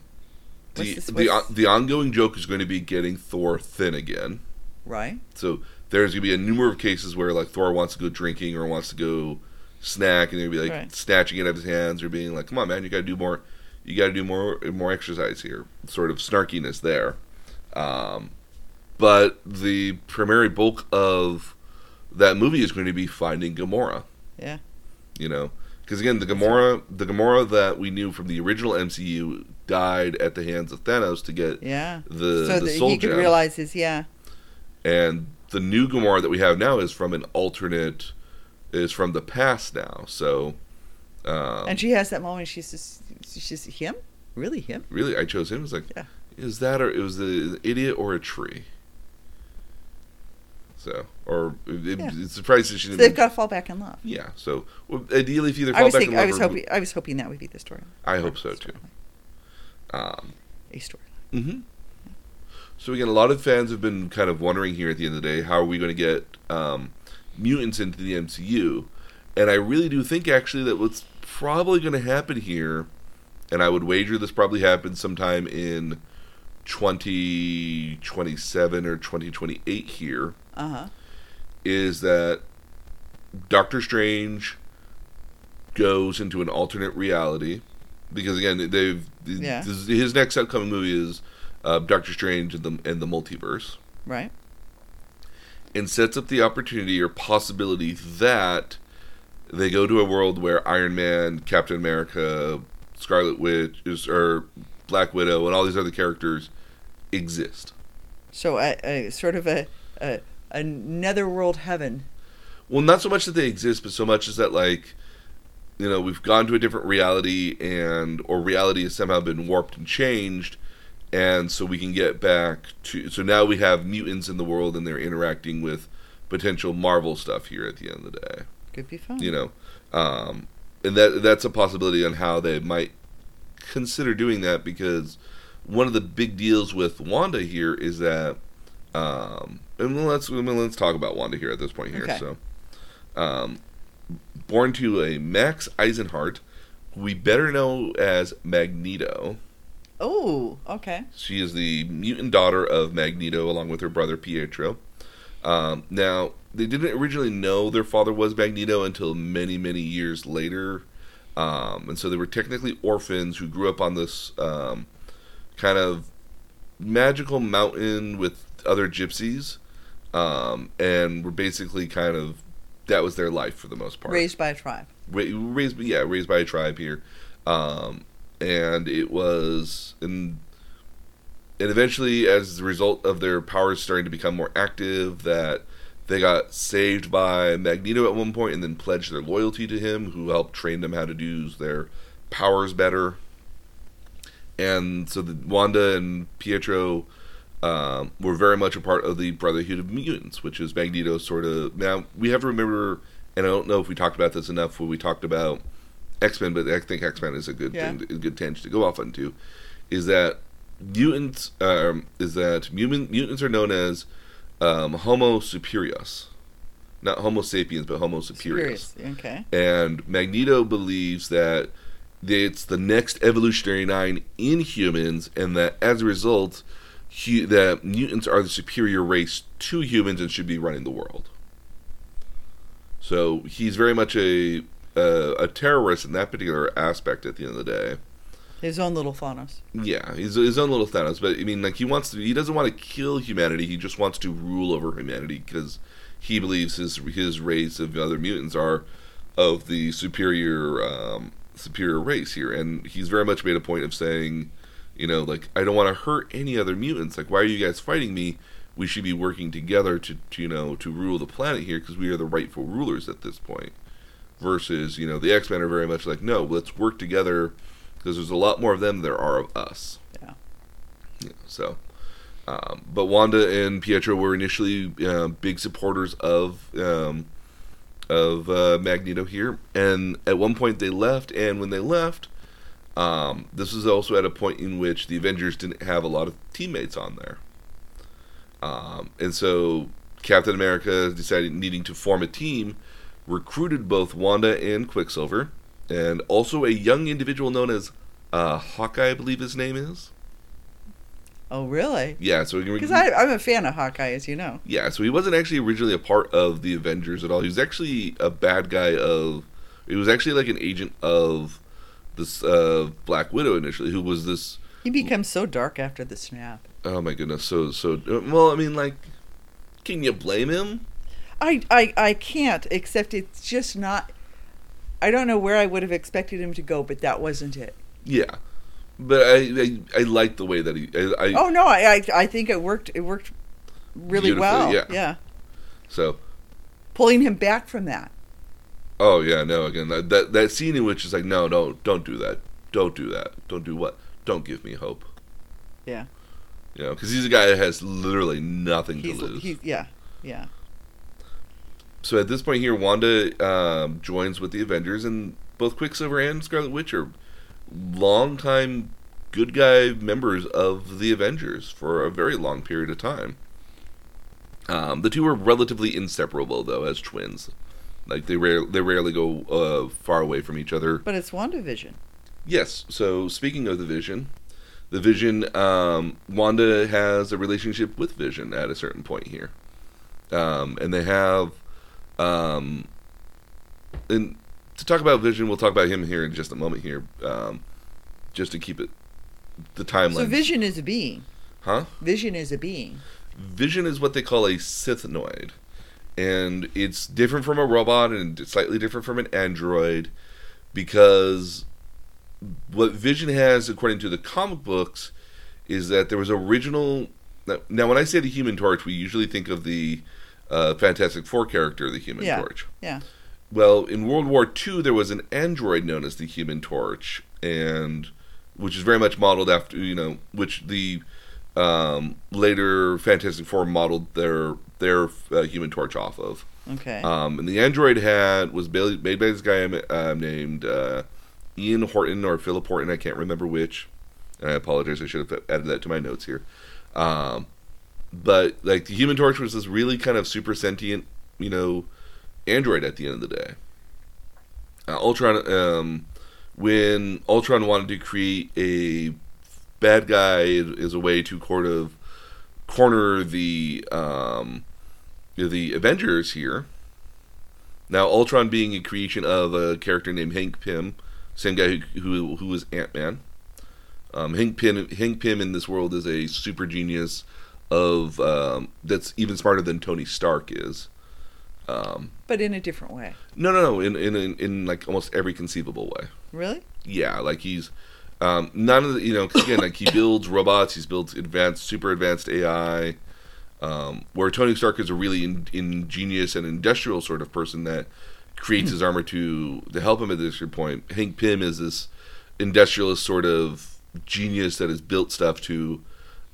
ongoing joke is going to be getting Thor thin again. Right. So there's going to be a number of cases where like Thor wants to go drinking or wants to go snack, and they'd be like snatching it out of his hands or being like, come on man, you gotta do more exercise here, sort of snarkiness there. But the primary bulk of that movie is going to be finding Gamora. Yeah, you know, because again the Gamora that we knew from the original MCU died at the hands of Thanos to get the soul gem. He could realize his and the new Gamora that we have now is from an alternate is from the past now, so and she has that moment. She's just him, really him. Really, I chose him. It's like, is that or it was an idiot or a tree? So, it's surprising she didn't. So they've got to fall back in love. Yeah. So ideally, if either fall back in love, I was hoping that would be the story. I hope so too. A story. Mm-hmm. Yeah. So again, a lot of fans have been kind of wondering here at the end of the day, how are we going to get mutants into the MCU, and I really do think actually that what's probably going to happen here, and I would wager this probably happens sometime in 2027 or 2028 here, is that Doctor Strange goes into an alternate reality, because again his next upcoming movie is Doctor Strange and the Multiverse, right? And sets up the opportunity or possibility that they go to a world where Iron Man, Captain America, Scarlet Witch, or Black Widow, and all these other characters exist. So sort of a netherworld heaven. Well, not so much that they exist, but so much as that, like, you know, we've gone to a different reality, or reality has somehow been warped and changed. And so we can get back to... So now we have mutants in the world, and they're interacting with potential Marvel stuff here at the end of the day. Could be fun. You know? And that's a possibility on how they might consider doing that, because one of the big deals with Wanda here is that... and let's talk about Wanda here at this point here. Okay. So, born to a Max Eisenhardt, we better know as Magneto... Oh, okay. She is the mutant daughter of Magneto, along with her brother Pietro. Now, they didn't originally know their father was Magneto until many, many years later. And so they were technically orphans who grew up on this kind of magical mountain with other gypsies. And were basically kind of... That was their life for the most part. Raised by a tribe. Raised by a tribe here. And it was, and eventually, as a result of their powers starting to become more active, that they got saved by Magneto at one point, and then pledged their loyalty to him, who helped train them how to use their powers better. And so Wanda and Pietro were very much a part of the Brotherhood of Mutants, which is Magneto's sort of... Now, we have to remember, and I don't know if we talked about this enough when we talked about X-Men, but I think X-Men is a good thing, a good tangent to go off onto, is that mutants mutants are known as Homo superiors. Not Homo sapiens, but Homo superiors. Okay. And Magneto believes that it's the next evolutionary line in humans, and that as a result, that mutants are the superior race to humans and should be running the world. So he's very much a terrorist in that particular aspect at the end of the day. His own little Thanos. Yeah, his own little Thanos. But, I mean, like, he doesn't want to kill humanity. He just wants to rule over humanity because he believes his race of other mutants are of the superior race here. And he's very much made a point of saying, you know, like, I don't want to hurt any other mutants. Like, why are you guys fighting me? We should be working together to rule the planet here because we are the rightful rulers at this point. Versus, you know, the X-Men are very much like, no, let's work together because there's a lot more of them than there are of us. Yeah so, but Wanda and Pietro were initially big supporters of Magneto here, and at one point they left, and when they left, this was also at a point in which the Avengers didn't have a lot of teammates on there. And so Captain America decided needing to form a team, recruited both Wanda and Quicksilver, and also a young individual known as Hawkeye, I believe his name is. Oh, really? Yeah. So because I'm a fan of Hawkeye, as you know. Yeah, so he wasn't actually originally a part of the Avengers at all. He was actually a bad guy He was actually like an agent of this Black Widow initially, who was this... He becomes so dark after the snap. Oh, my goodness. So well, I mean, like, can you blame him? I can't, except it's just not... I don't know where I would have expected him to go, but that wasn't it. Yeah. But I like the way that he... I think it worked. It worked really well. Yeah. So pulling him back from that. Oh yeah, no. Again, that scene in which it's like, no, don't do that. Don't do that. Don't do what? Don't give me hope. Yeah. You know, because he's a guy that has literally nothing to lose. Yeah. So at this point here, Wanda joins with the Avengers, and both Quicksilver and Scarlet Witch are long-time good guy members of the Avengers for a very long period of time. The two were relatively inseparable, though, as twins. Like, they rarely go far away from each other. But it's WandaVision. Yes. So, speaking of the Vision, Wanda has a relationship with Vision at a certain point here. And they have... and to talk about Vision, we'll talk about him here in just a moment here, just to keep it the timeline. So Vision is a being. Huh? Vision is a being. Vision is what they call a Sithnoid. And it's different from a robot, and it's slightly different from an android, because what Vision has, according to the comic books, is that there was original... Now when I say the Human Torch, we usually think of the Fantastic Four character, the Human Torch. Yeah. Well, in World War II, there was an android known as the Human Torch, and which is very much modeled after, you know, which the later Fantastic Four modeled their Human Torch off of. Okay. And the android was made by this guy named Ian Horton or Philip Horton. I can't remember which. And I apologize. I should have added that to my notes here. But like the Human Torch was this really kind of super sentient, you know, android at the end of the day. Ultron, when Ultron wanted to create a bad guy as a way to corner the Avengers here. Now Ultron being a creation of a character named Hank Pym, same guy who was Ant-Man. Hank Pym in this world is a super genius of that's even smarter than Tony Stark is. But in a different way. No. In like almost every conceivable way. Really? Yeah. Like he's none of the, you know, 'cause again, like he builds robots. He's built super advanced AI. Where Tony Stark is a really ingenious and industrial sort of person that creates his armor to help him at this point. Hank Pym is this industrialist sort of genius that has built stuff to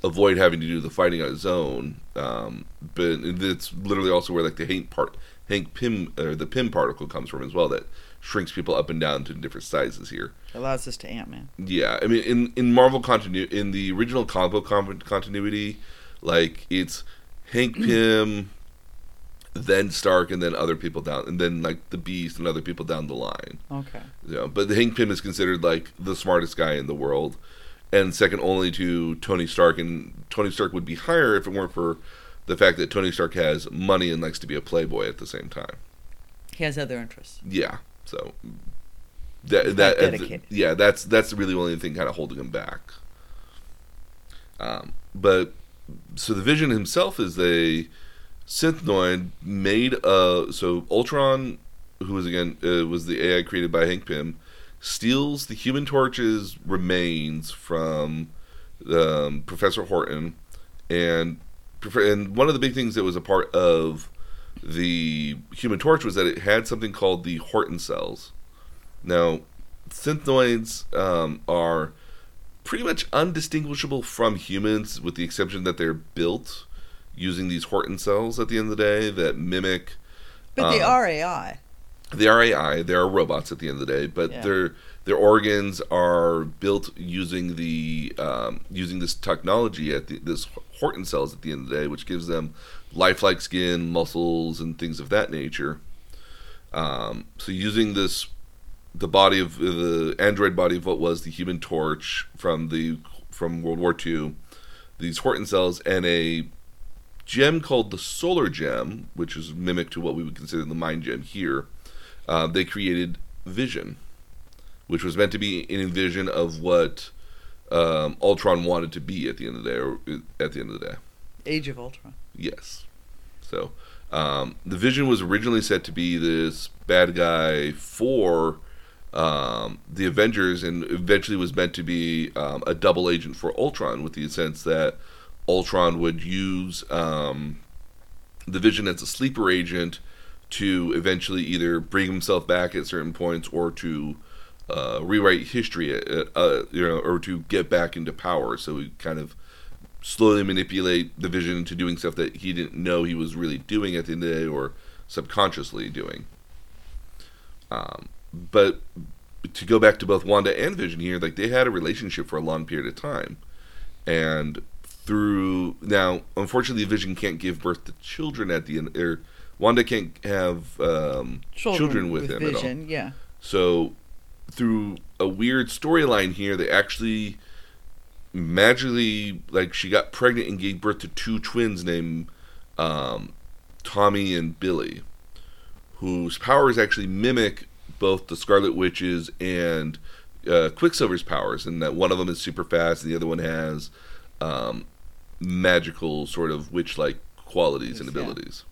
avoid having to do the fighting on his own. But it's literally also where like the Hank Pym or the Pym particle comes from as well, that shrinks people up and down to different sizes here. Allows us to Ant-Man. Yeah, I mean, in Marvel continuity, in the original comic book continuity, like it's Hank Pym, then Stark, and then other people down, and then like the Beast and other people down the line. Okay. You know, but Hank Pym is considered like the smartest guy in the world, and second only to Tony Stark, and Tony Stark would be higher if it weren't for the fact that Tony Stark has money and likes to be a playboy at the same time. He has other interests. Yeah, so that's really the only thing kind of holding him back. But so the Vision himself is a Synthnoid made so Ultron, who was again was the AI created by Hank Pym, steals the Human Torch's remains from Professor Horton, and one of the big things that was a part of the Human Torch was that it had something called the Horton cells. Now, Synthnoids are pretty much undistinguishable from humans, with the exception that they're built using these Horton cells at the end of the day that mimic... But they are AI. They are AI. They are robots at the end of the day, but their organs are built using the using this technology at this Horton cells at the end of the day, which gives them lifelike skin, muscles, and things of that nature. So using this, the body of the android body of what was the Human Torch from World War II, these Horton cells and a gem called the Solar Gem, which is mimic to what we would consider the Mind Gem here, they created Vision, which was meant to be an envision of what Ultron wanted to be at the end of the day. Age of Ultron. Yes. So the Vision was originally set to be this bad guy for the Avengers, and eventually was meant to be a double agent for Ultron, with the sense that Ultron would use the Vision as a sleeper agent to eventually either bring himself back at certain points, or to rewrite history, or to get back into power. So he kind of slowly manipulate the Vision into doing stuff that he didn't know he was really doing at the end of the day, or subconsciously doing. But to go back to both Wanda and Vision here, like they had a relationship for a long period of time, and now, unfortunately, Vision can't give birth to children at the end, or Wanda can't have children with him Vision, at all. Yeah. So, through a weird storyline here, they actually magically, like, she got pregnant and gave birth to two twins named Tommy and Billy, whose powers actually mimic both the Scarlet Witch's and Quicksilver's powers, and that one of them is super fast and the other one has magical sort of witch-like qualities and abilities.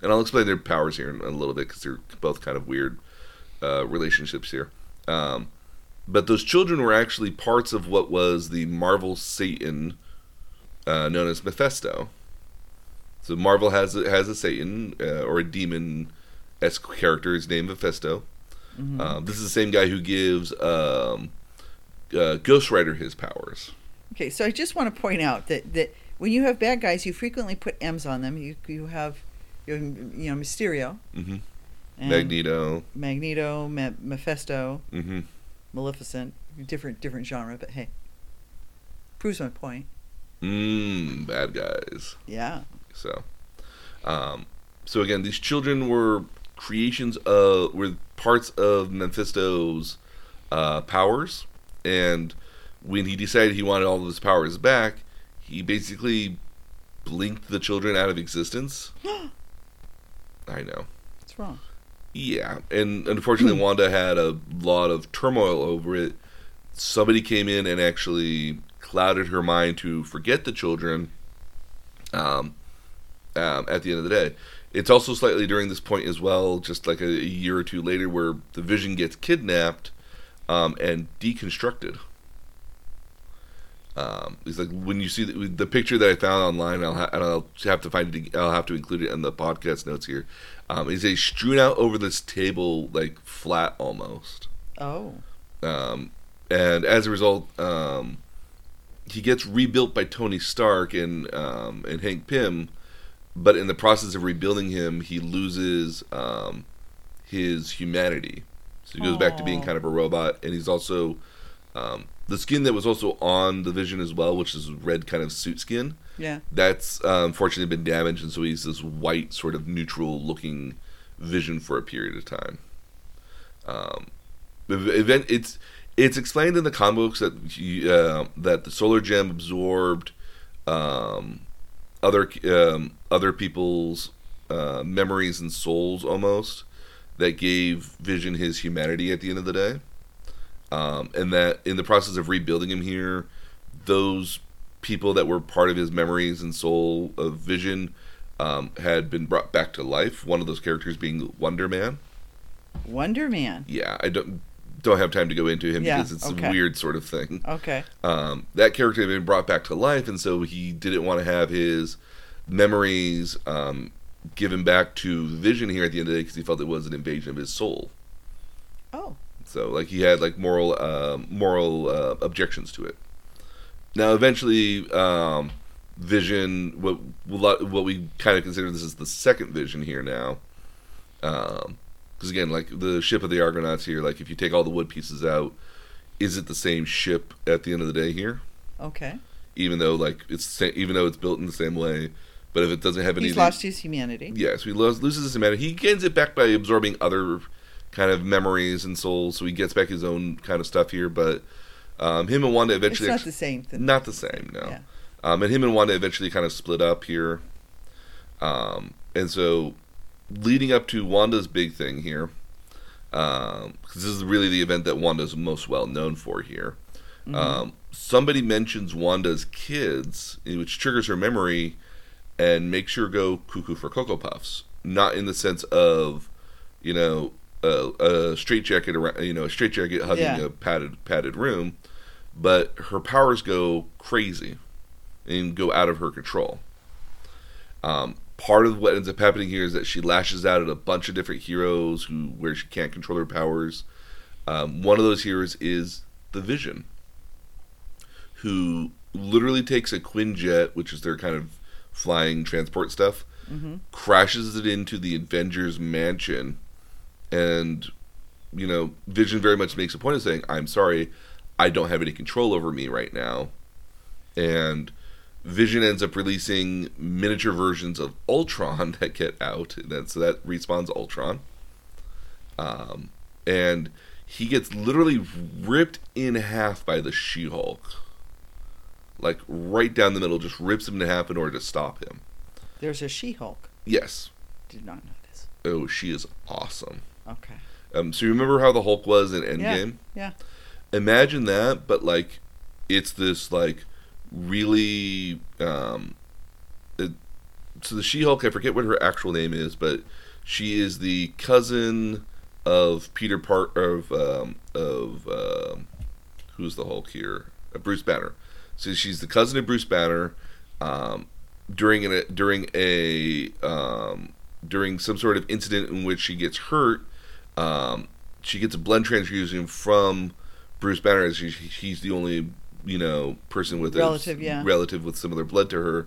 And I'll explain their powers here in a little bit, because they're both kind of weird relationships here. But those children were actually parts of what was the Marvel Satan, known as Mephisto. So Marvel has a Satan, or a demon-esque character. His name is Mephisto. Mm-hmm. This is the same guy who gives Ghost Rider his powers. Okay, so I just want to point out that when you have bad guys, you frequently put M's on them. You have, Mysterio, mm-hmm. Magneto, Mephisto, mm-hmm. Maleficent, different genre, but hey, proves my point. Bad guys. Yeah. So, so again, these children were were parts of Mephisto's powers, and when he decided he wanted all of his powers back, he basically blinked the children out of existence. I know. It's wrong. Yeah. And unfortunately, Wanda had a lot of turmoil over it. Somebody came in and actually clouded her mind to forget the children at the end of the day. It's also slightly during this point as well, just like a year or two later, where the Vision gets kidnapped and deconstructed. It's like when you see the picture that I found online, I'll have to find it. I'll have to include it in the podcast notes here. Is a strewn out over this table, like flat almost. Oh. And as a result, he gets rebuilt by Tony Stark and Hank Pym, but in the process of rebuilding him, he loses his humanity. So he goes back to being kind of a robot, and he's also the skin that was also on the Vision as well, which is red kind of suit skin. Yeah, that's unfortunately been damaged, and so he's this white sort of neutral looking Vision for a period of time. It's explained in the comic books that that the solar gem absorbed other people's memories and souls almost, that gave Vision his humanity at the end of the day, and that in the process of rebuilding him here, those people that were part of his memories and soul of Vision had been brought back to life. One of those characters being Wonder Man. Wonder Man. Yeah, I don't have time to go into him because it's a weird sort of thing. Okay. That character had been brought back to life, and so he didn't want to have his memories given back to Vision here at the end of the day because he felt it was an invasion of his soul. Oh. So like he had like moral objections to it. Now eventually, Vision, what we kind of consider this is the second Vision here now. Because again, like the ship of the Argonauts here, like if you take all the wood pieces out, is it the same ship at the end of the day here? Okay. Even though it's built in the same way, but if it doesn't have anything, he's lost his humanity. Yes, he loses his humanity. He gains it back by absorbing other kind of memories and souls, so he gets back his own kind of stuff here. But him and Wanda eventually it's not the same thing. Not the same, no. Yeah. And him and Wanda eventually kind of split up here, and so. Leading up to Wanda's big thing here, because this is really the event that Wanda's most well known for here. Mm-hmm. Somebody mentions Wanda's kids, which triggers her memory, and makes her go cuckoo for Cocoa Puffs. Not in the sense of, a straitjacket around, a straitjacket hugging a padded room, but her powers go crazy and go out of her control. Part of what ends up happening here is that she lashes out at a bunch of different heroes where she can't control her powers. One of those heroes is the Vision, who literally takes a Quinjet, which is their kind of flying transport stuff, crashes it into the Avengers mansion, and Vision very much makes a point of saying, "I'm sorry, I don't have any control over me right now," and Vision ends up releasing miniature versions of Ultron that get out, so that respawns Ultron. And he gets literally ripped in half by the She-Hulk. Like, right down the middle, just rips him in half in order to stop him. There's a She-Hulk? Yes. Did not know this. Oh, she is awesome. Okay. So you remember how the Hulk was in Endgame? Yeah. Imagine that, but, like, it's this, like, really so the She-Hulk, I forget what her actual name is, but she is the cousin of who's the Hulk here, Bruce Banner. So she's the cousin of Bruce Banner during some sort of incident in which she gets hurt. She gets a blood transfusion from Bruce Banner, as he's the only person with relative with similar blood to her.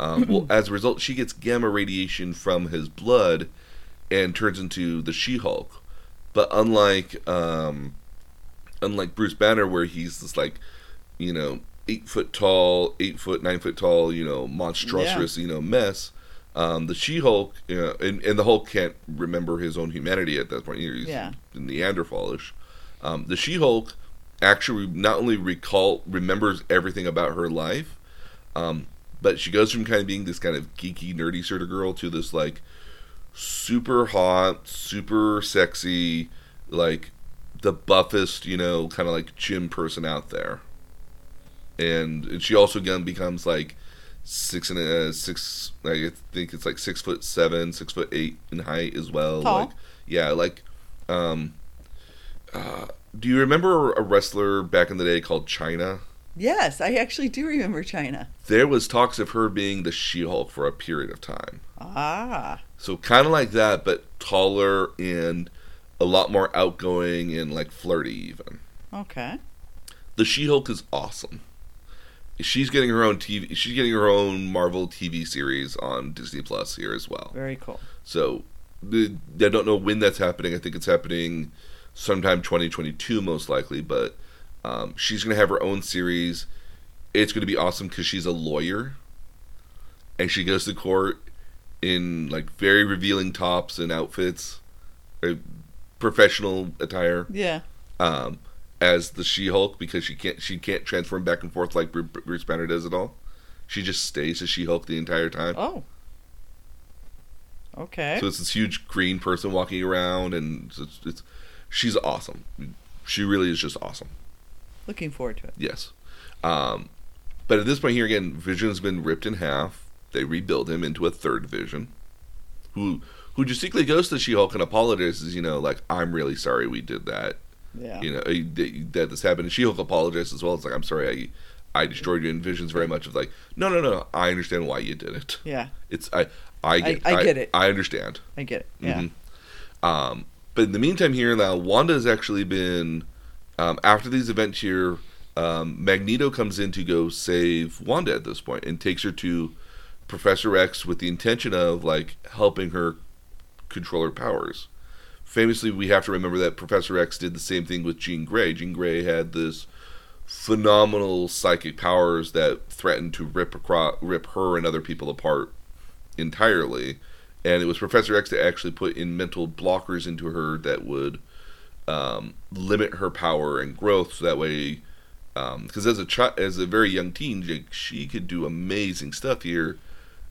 Well, as a result, she gets gamma radiation from his blood and turns into the She-Hulk. But unlike Bruce Banner, where he's this 9 foot tall, monstrous, mess. The She-Hulk, and the Hulk can't remember his own humanity at that point. He's Neanderthalish. The She-Hulk actually not only remembers everything about her life, but she goes from kind of being this kind of geeky, nerdy sort of girl to this, like, super hot, super sexy, like, the buffest, kind of like gym person out there. And she also becomes, like, 6 foot 7, 6 foot 8 in height as well. Tall. Do you remember a wrestler back in the day called Chyna? Yes, I actually do remember Chyna. There was talks of her being the She-Hulk for a period of time. Ah. So kind of like that, but taller and a lot more outgoing and, like, flirty even. Okay. The She-Hulk is awesome. She's getting her own TV. She's getting her own Marvel TV series on Disney Plus here as well. Very cool. So I don't know when that's happening. I think it's happening sometime 2022 most likely. But she's going to have her own series. It's going to be awesome because she's a lawyer, and she goes to court in like very revealing tops and outfits, professional attire. Yeah. As the She-Hulk, because she can't transform back and forth like Bruce Banner does at all. She just stays as She-Hulk the entire time. Oh. Okay. So it's this huge green person walking around, and she's awesome. She really is just awesome. Looking forward to it. Yes. But at this point here again, Vision's been ripped in half. They rebuild him into a third Vision, who just secretly goes to She-Hulk and apologizes. You know, like, I'm really sorry we did that. Yeah. You know, that this happened. And She-Hulk apologized as well. It's like, I'm sorry I destroyed you. And Vision's very much of like, no, I understand why you did it. Yeah. It's I get it. I understand. I get it. Yeah. Mm-hmm. But in the meantime here now, Wanda's actually been after these events here, Magneto comes in to go save Wanda at this point and takes her to Professor X with the intention of like helping her control her powers. Famously, we have to remember that Professor X did the same thing with Jean Grey. Jean Grey had this phenomenal psychic powers that threatened to rip her and other people apart entirely. And it was Professor X that actually put in mental blockers into her that would limit her power and growth. So that way, because as a very young teen, she could do amazing stuff here.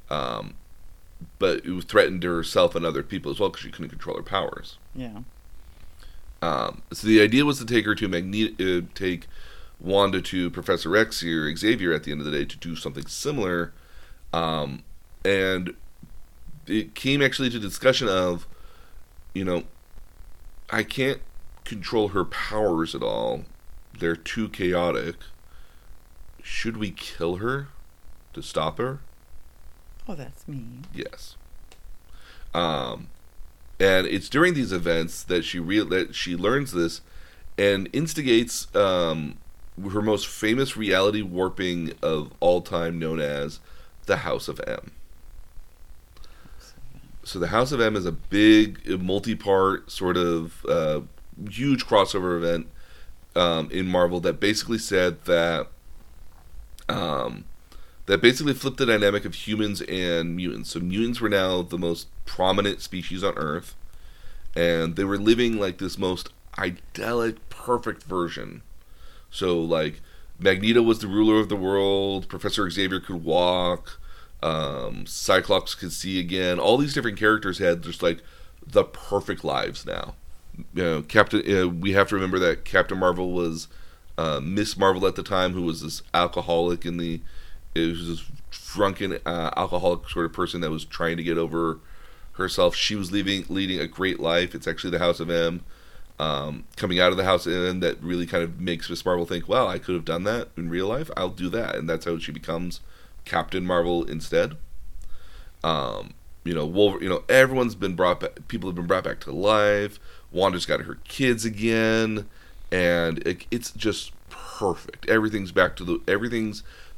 But it threatened herself and other people as well because she couldn't control her powers. Yeah. So the idea was to take her to take Wanda to Professor X or Xavier at the end of the day to do something similar. And it came actually to discussion of, you know, I can't control her powers at all. They're too chaotic. Should we kill her to stop her? Oh, that's mean. Yes. And it's during these events that she learns this and instigates her most famous reality warping of all time, known as the House of M. So the House of M is a big, multi-part, sort of huge crossover event in Marvel that basically said that... that basically flipped the dynamic of humans and mutants. So mutants were now the most prominent species on Earth, and they were living like this most idyllic, perfect version. So like Magneto was the ruler of the world, Professor Xavier could walk, Cyclops could see again. All these different characters had just like the perfect lives now. You know, we have to remember that Captain Marvel was Miss Marvel at the time, who was this alcoholic It was this drunken, alcoholic sort of person that was trying to get over herself. She was leading a great life. It's actually the House of M. Coming out of the House of M that really kind of makes Miss Marvel think, wow, I could have done that in real life. I'll do that. And that's how she becomes Captain Marvel instead. Everyone's been brought back. People have been brought back to life. Wanda's got her kids again. And it's just perfect. Everything's back to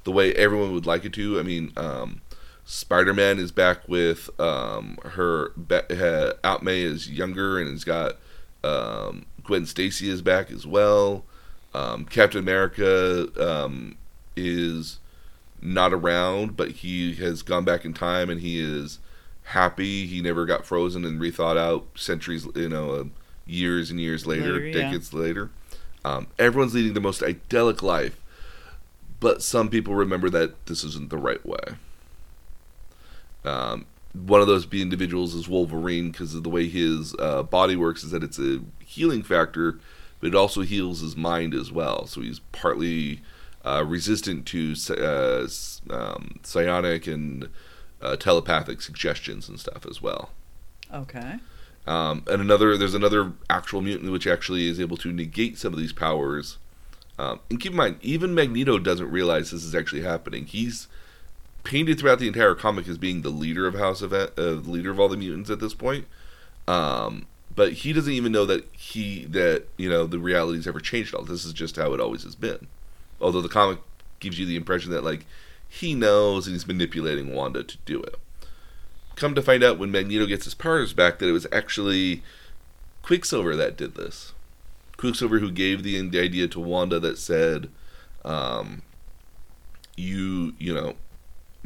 the way everyone would like it to. I mean, Spider-Man is back with Aunt May is younger, and it's got Gwen Stacy is back as well. Captain America is not around, but he has gone back in time, and he is happy. He never got frozen and rethought out centuries, years and years later, decades later. Everyone's leading the most idyllic life. But some people remember that this isn't the right way. One of those individuals is Wolverine, because of the way his body works is that it's a healing factor, but it also heals his mind as well. So he's partly resistant to psionic and telepathic suggestions and stuff as well. Okay. And there's another actual mutant which actually is able to negate some of these powers. And keep in mind, even Magneto doesn't realize this is actually happening. He's painted throughout the entire comic as being the leader of the leader of all the mutants at this point. But he doesn't even know that the reality's ever changed at all. This is just how it always has been. Although the comic gives you the impression that, like, he knows and he's manipulating Wanda to do it. Come to find out when Magneto gets his powers back that it was actually Quicksilver that did this. Quicksilver, who gave the idea to Wanda that said, you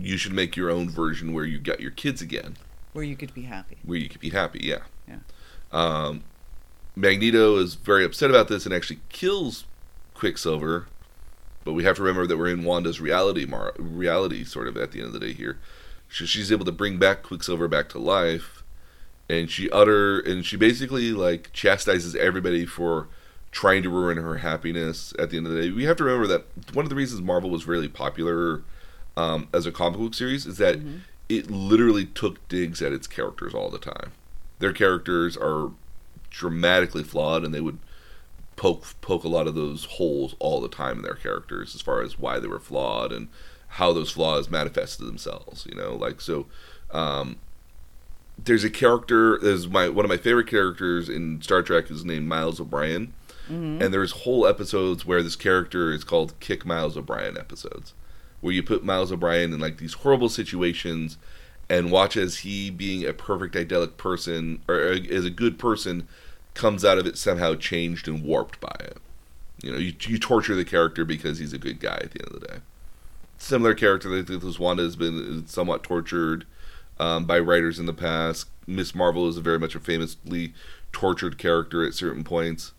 should make your own version where you got your kids again. Where you could be happy. Where you could be happy, yeah. Magneto is very upset about this and actually kills Quicksilver, but we have to remember that we're in Wanda's reality sort of at the end of the day here. She's able to bring back Quicksilver back to life, and she basically, like, chastises everybody for trying to ruin her happiness at the end of the day. We have to remember that one of the reasons Marvel was really popular as a comic book series is that it literally took digs at its characters all the time. Their characters are dramatically flawed, and they would poke a lot of those holes all the time in their characters as far as why they were flawed and how those flaws manifested themselves, there's a character, one of my favorite characters in Star Trek is named Miles O'Brien, and there's whole episodes where this character is called Kick Miles O'Brien episodes, where you put Miles O'Brien in, like, these horrible situations and watch as he, being a perfect idyllic person, or as a good person, comes out of it somehow changed and warped by it. You torture the character because he's a good guy at the end of the day. Similar character that I think this Wanda has been somewhat tortured by writers in the past. Miss Marvel is very much a famously tortured character at certain points.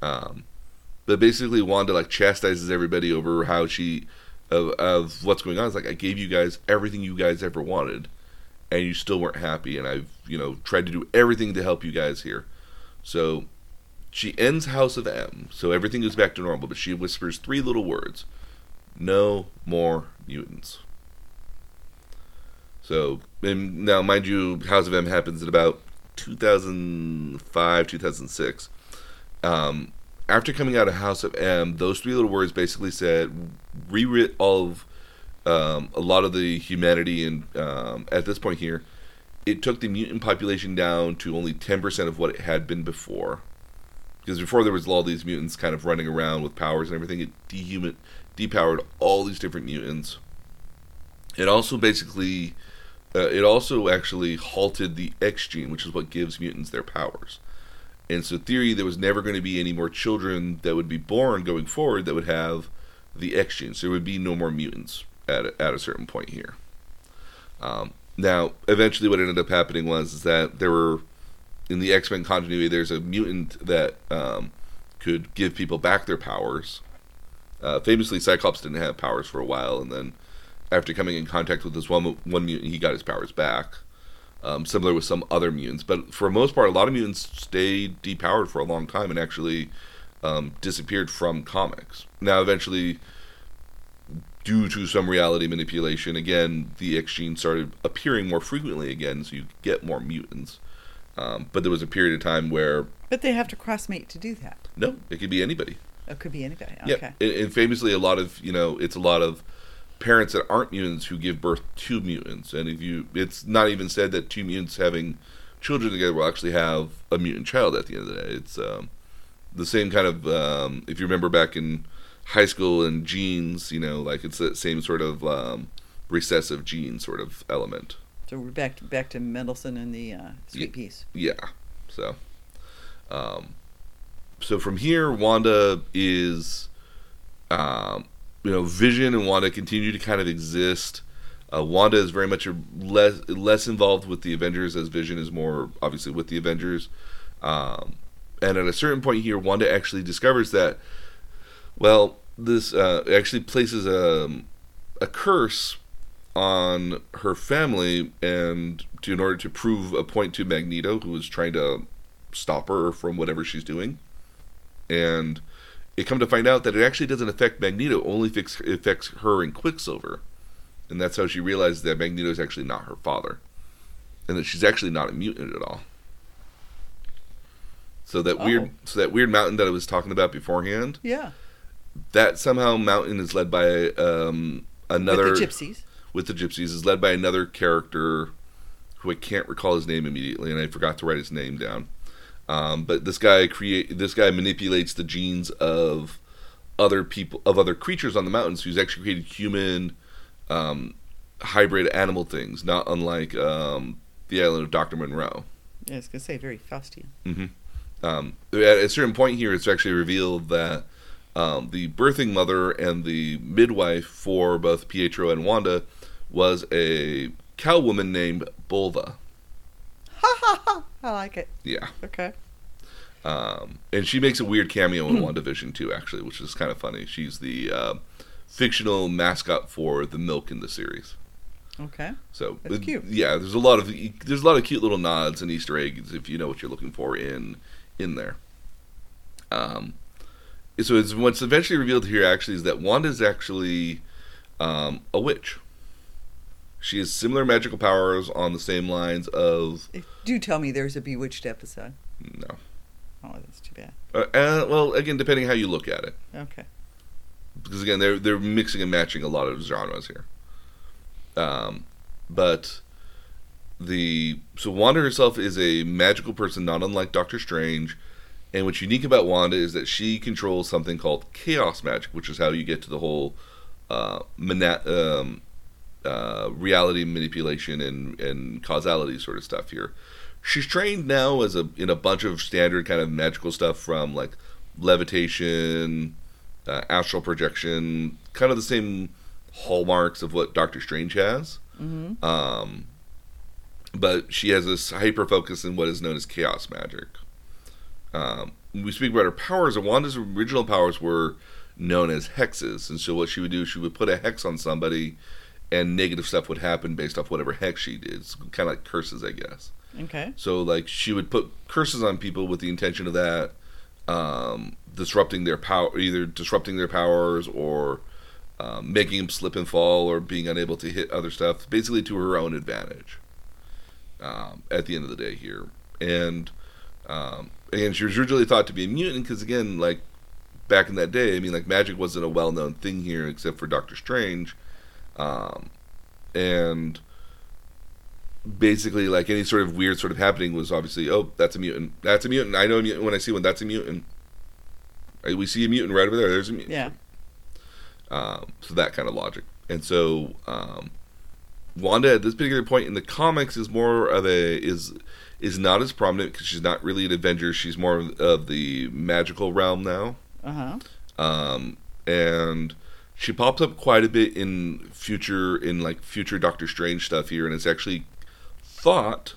But basically Wanda, like, chastises everybody over how she, of what's going on. It's like, I gave you guys everything you guys ever wanted and you still weren't happy, and I've, tried to do everything to help you guys here. So she ends House of M, so everything goes back to normal, but she whispers three little words. No more mutants. So, and now, mind you, House of M happens in about 2005, 2006. After coming out of House of M, those three little words basically said, rewrit all of a lot of the humanity, and at this point here, it took the mutant population down to only 10% of what it had been before. Because before there was all these mutants kind of running around with powers and everything, it depowered all these different mutants. It also basically, actually halted the X gene, which is what gives mutants their powers. And so, theory, there was never going to be any more children that would be born going forward that would have the X gene. So there would be no more mutants at a certain point here. Now, eventually, what ended up happening was that there were, in the X-Men continuity, there's a mutant that could give people back their powers. Famously, Cyclops didn't have powers for a while, and then after coming in contact with this one mutant, he got his powers back. Similar with some other mutants, but for the most part, a lot of mutants stayed depowered for a long time and actually disappeared from comics. Now, eventually, due to some reality manipulation, again, the X-Gene started appearing more frequently again, so you get more mutants. But there was a period of time where... But they have to cross-mate to do that. No, it could be anybody. It could be anybody, okay. Yeah, and famously, it's a lot of parents that aren't mutants who give birth to mutants. And it's not even said that two mutants having children together will actually have a mutant child at the end of the day. It's the same kind of... if you remember back in high school and genes, it's that same sort of recessive gene sort of element. So we're back to Mendelssohn and the Sweet Peas. Yeah. So, from here, Wanda is, Vision and Wanda continue to kind of exist. Wanda is very much less involved with the Avengers, as Vision is more obviously with the Avengers. And at a certain point here, Wanda actually discovers that. Well, this actually places a curse on her family, and in order to prove a point to Magneto, who is trying to stop her from whatever she's doing. And it come to find out that it actually doesn't affect Magneto, only affects her and Quicksilver. And that's how she realizes that Magneto is actually not her father, and that she's actually not a mutant at all. So that weird mountain that I was talking about beforehand. Yeah. That somehow mountain is led by another... With the gypsies, is led by another character who I can't recall his name immediately, and I forgot to write his name down. But this guy manipulates the genes of other creatures on the mountains. Who's actually created human hybrid animal things, not unlike the island of Dr. Monroe. Yeah, I was gonna say very Faustian. Mm-hmm. At a certain point here, it's actually revealed that the birthing mother and the midwife for both Pietro and Wanda was a cow woman named Bulva. Ha ha ha! I like it. Yeah. Okay. And she makes a weird cameo in WandaVision too, actually, which is kind of funny. She's the fictional mascot for the milk in the series. Okay. So that's cute. Yeah, there's a lot of cute little nods and Easter eggs if you know what you're looking for in there. So what's eventually revealed here actually is that Wanda's actually a witch. She has similar magical powers on the same lines of. Do tell me there's a Bewitched episode. No. Oh, that's too bad. Well, again, depending how you look at it. Okay. Because again, they're mixing and matching a lot of genres here. So Wanda herself is a magical person, not unlike Doctor Strange. And what's unique about Wanda is that she controls something called chaos magic, which is how you get to the whole reality manipulation and causality sort of stuff here. She's trained now in a bunch of standard kind of magical stuff from like levitation, astral projection, kind of the same hallmarks of what Doctor Strange has. Mm-hmm. But she has this hyper focus in what is known as chaos magic. We speak about her powers, and Wanda's original powers were known as hexes. And so what she would do, she would put a hex on somebody, and negative stuff would happen based off whatever hex she did. It's kind of like curses, I guess. Okay. So, like, she would put curses on people with the intention of that disrupting their power, either disrupting their powers or making them slip and fall or being unable to hit other stuff, basically to her own advantage at the end of the day here. And she was originally thought to be a mutant because, again, like, back in that day, I mean, like, magic wasn't a well-known thing here except for Doctor Strange. And basically, like, any sort of weird sort of happening was obviously, oh, that's a mutant. That's a mutant. I know a mutant when I see one. That's a mutant. We see a mutant right over there. There's a mutant. Yeah. So that kind of logic. And so Wanda at this particular point in the comics is more of is not as prominent because she's not really an Avenger. She's more of the magical realm now. Uh-huh. And she pops up quite a bit in future Doctor Strange stuff here, and it's actually thought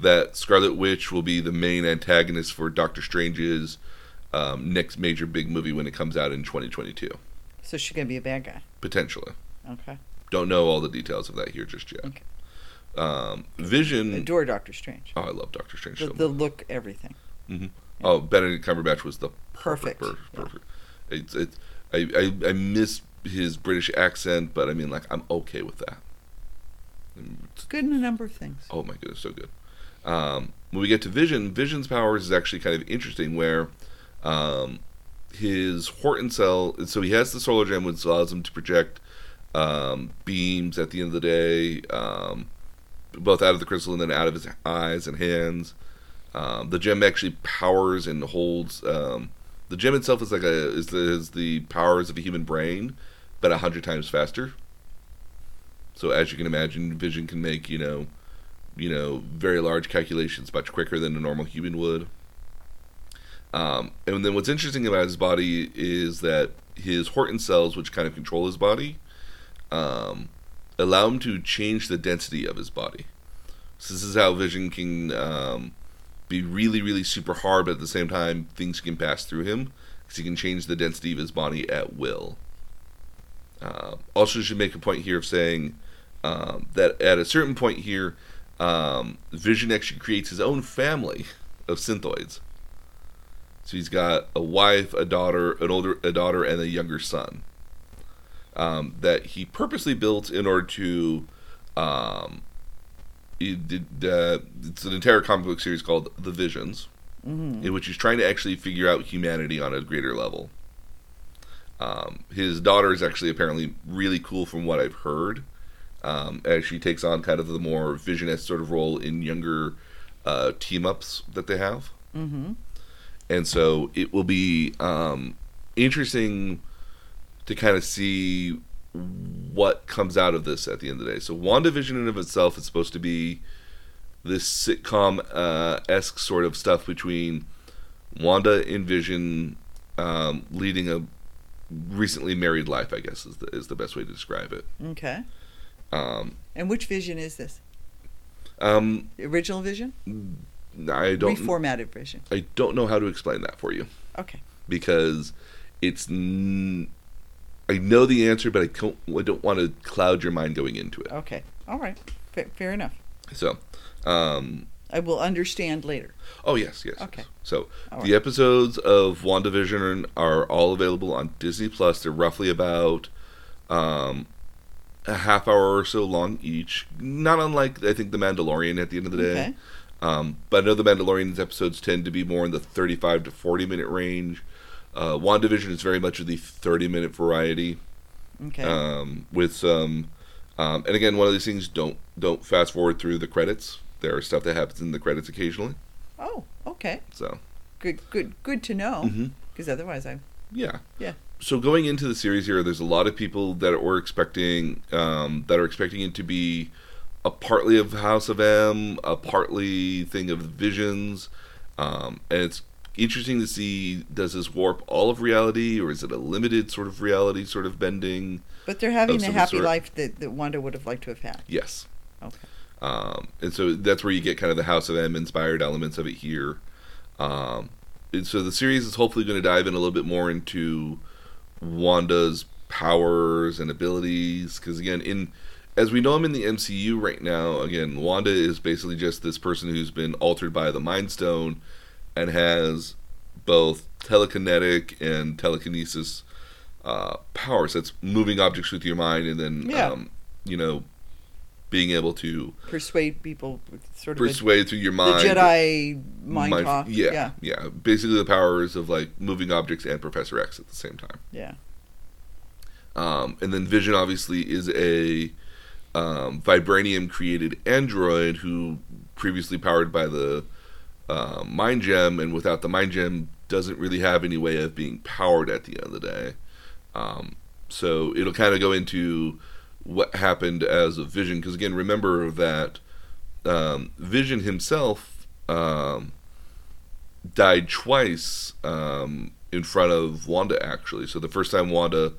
that Scarlet Witch will be the main antagonist for Doctor Strange's next major big movie when it comes out in 2022. So she's going to be a bad guy? Potentially. Okay. Don't know all the details of that here just yet. Okay. Vision... I adore Doctor Strange. Oh, I love Doctor Strange so much. The look, everything. Mm-hmm. Yeah. Oh, Benedict Cumberbatch was the perfect. Yeah. I miss his British accent, but I mean, like, I'm okay with that. It's good in a number of things. Oh my goodness, so good. When we get to Vision, Vision's powers is actually kind of interesting, where his Horton cell, so he has the solar gem, which allows him to project beams at the end of the day, both out of the crystal and then out of his eyes and hands. The gem actually powers and holds... the gem itself is the powers of a human brain, but 100 times faster. So as you can imagine, Vision can make very large calculations much quicker than a normal human would. And then what's interesting about his body is that his Horton cells, which kind of control his body, allow him to change the density of his body. So this is how Vision can. Be really, really super hard, but at the same time, things can pass through him because he can change the density of his body at will. Also, should make a point here of saying that at a certain point here, Vision actually creates his own family of synthoids. So he's got a wife, a daughter, a daughter, and a younger son that he purposely built in order to. It's an entire comic book series called The Visions, in which he's trying to actually figure out humanity on a greater level. His daughter is actually apparently really cool from what I've heard, as she takes on kind of the more Vision-esque sort of role in younger team-ups that they have. And so it will be interesting to kind of see what comes out of this at the end of the day. So WandaVision in and of itself is supposed to be this sitcom-esque sort of stuff between Wanda and Vision leading a recently married life, I guess, is the best way to describe it. Okay. And which Vision is this? Original Vision? Reformatted Vision. I don't know how to explain that for you. Okay. Because it's... I know the answer, but I don't want to cloud your mind going into it. Okay. All right. Fair enough. So... I will understand later. Oh, yes. Okay. Yes. So the episodes of WandaVision are all available on Disney Plus. They're roughly about a half hour or so long each. Not unlike, I think, The Mandalorian at the end of the day. Okay. But I know The Mandalorian's episodes tend to be more in the 35 to 40-minute range. WandaVision is very much of the 30-minute variety. Okay. With some... and again, one of these things, don't fast forward through the credits. There are stuff that happens in the credits occasionally. Oh, okay. So good to know. Because otherwise, yeah. So going into the series here, there's a lot of people that were expecting it to be a partly of House of M, a partly thing of Visions, and it's interesting to see, does this warp all of reality, or is it a limited sort of reality sort of bending? But they're having a happy life that Wanda would have liked to have had. Yes. Okay. And so that's where you get kind of the House of M inspired elements of it here. And so the series is hopefully going to dive in a little bit more into Wanda's powers and abilities. Because again, as we know him in the MCU right now, again, Wanda is basically just this person who's been altered by the Mind Stone and has both telekinetic and telekinesis powers. That's moving objects with your mind and then, being able to persuade people, through your mind, the Jedi mind talk. Yeah. Basically, the powers of like moving objects and Professor X at the same time. Yeah. And then Vision obviously is a vibranium-created android who previously powered by the mind gem, and without the mind gem, doesn't really have any way of being powered at the end of the day. So it'll kind of go into what happened as a Vision, because again, remember that Vision himself died twice in front of Wanda, actually. So the first time Wanda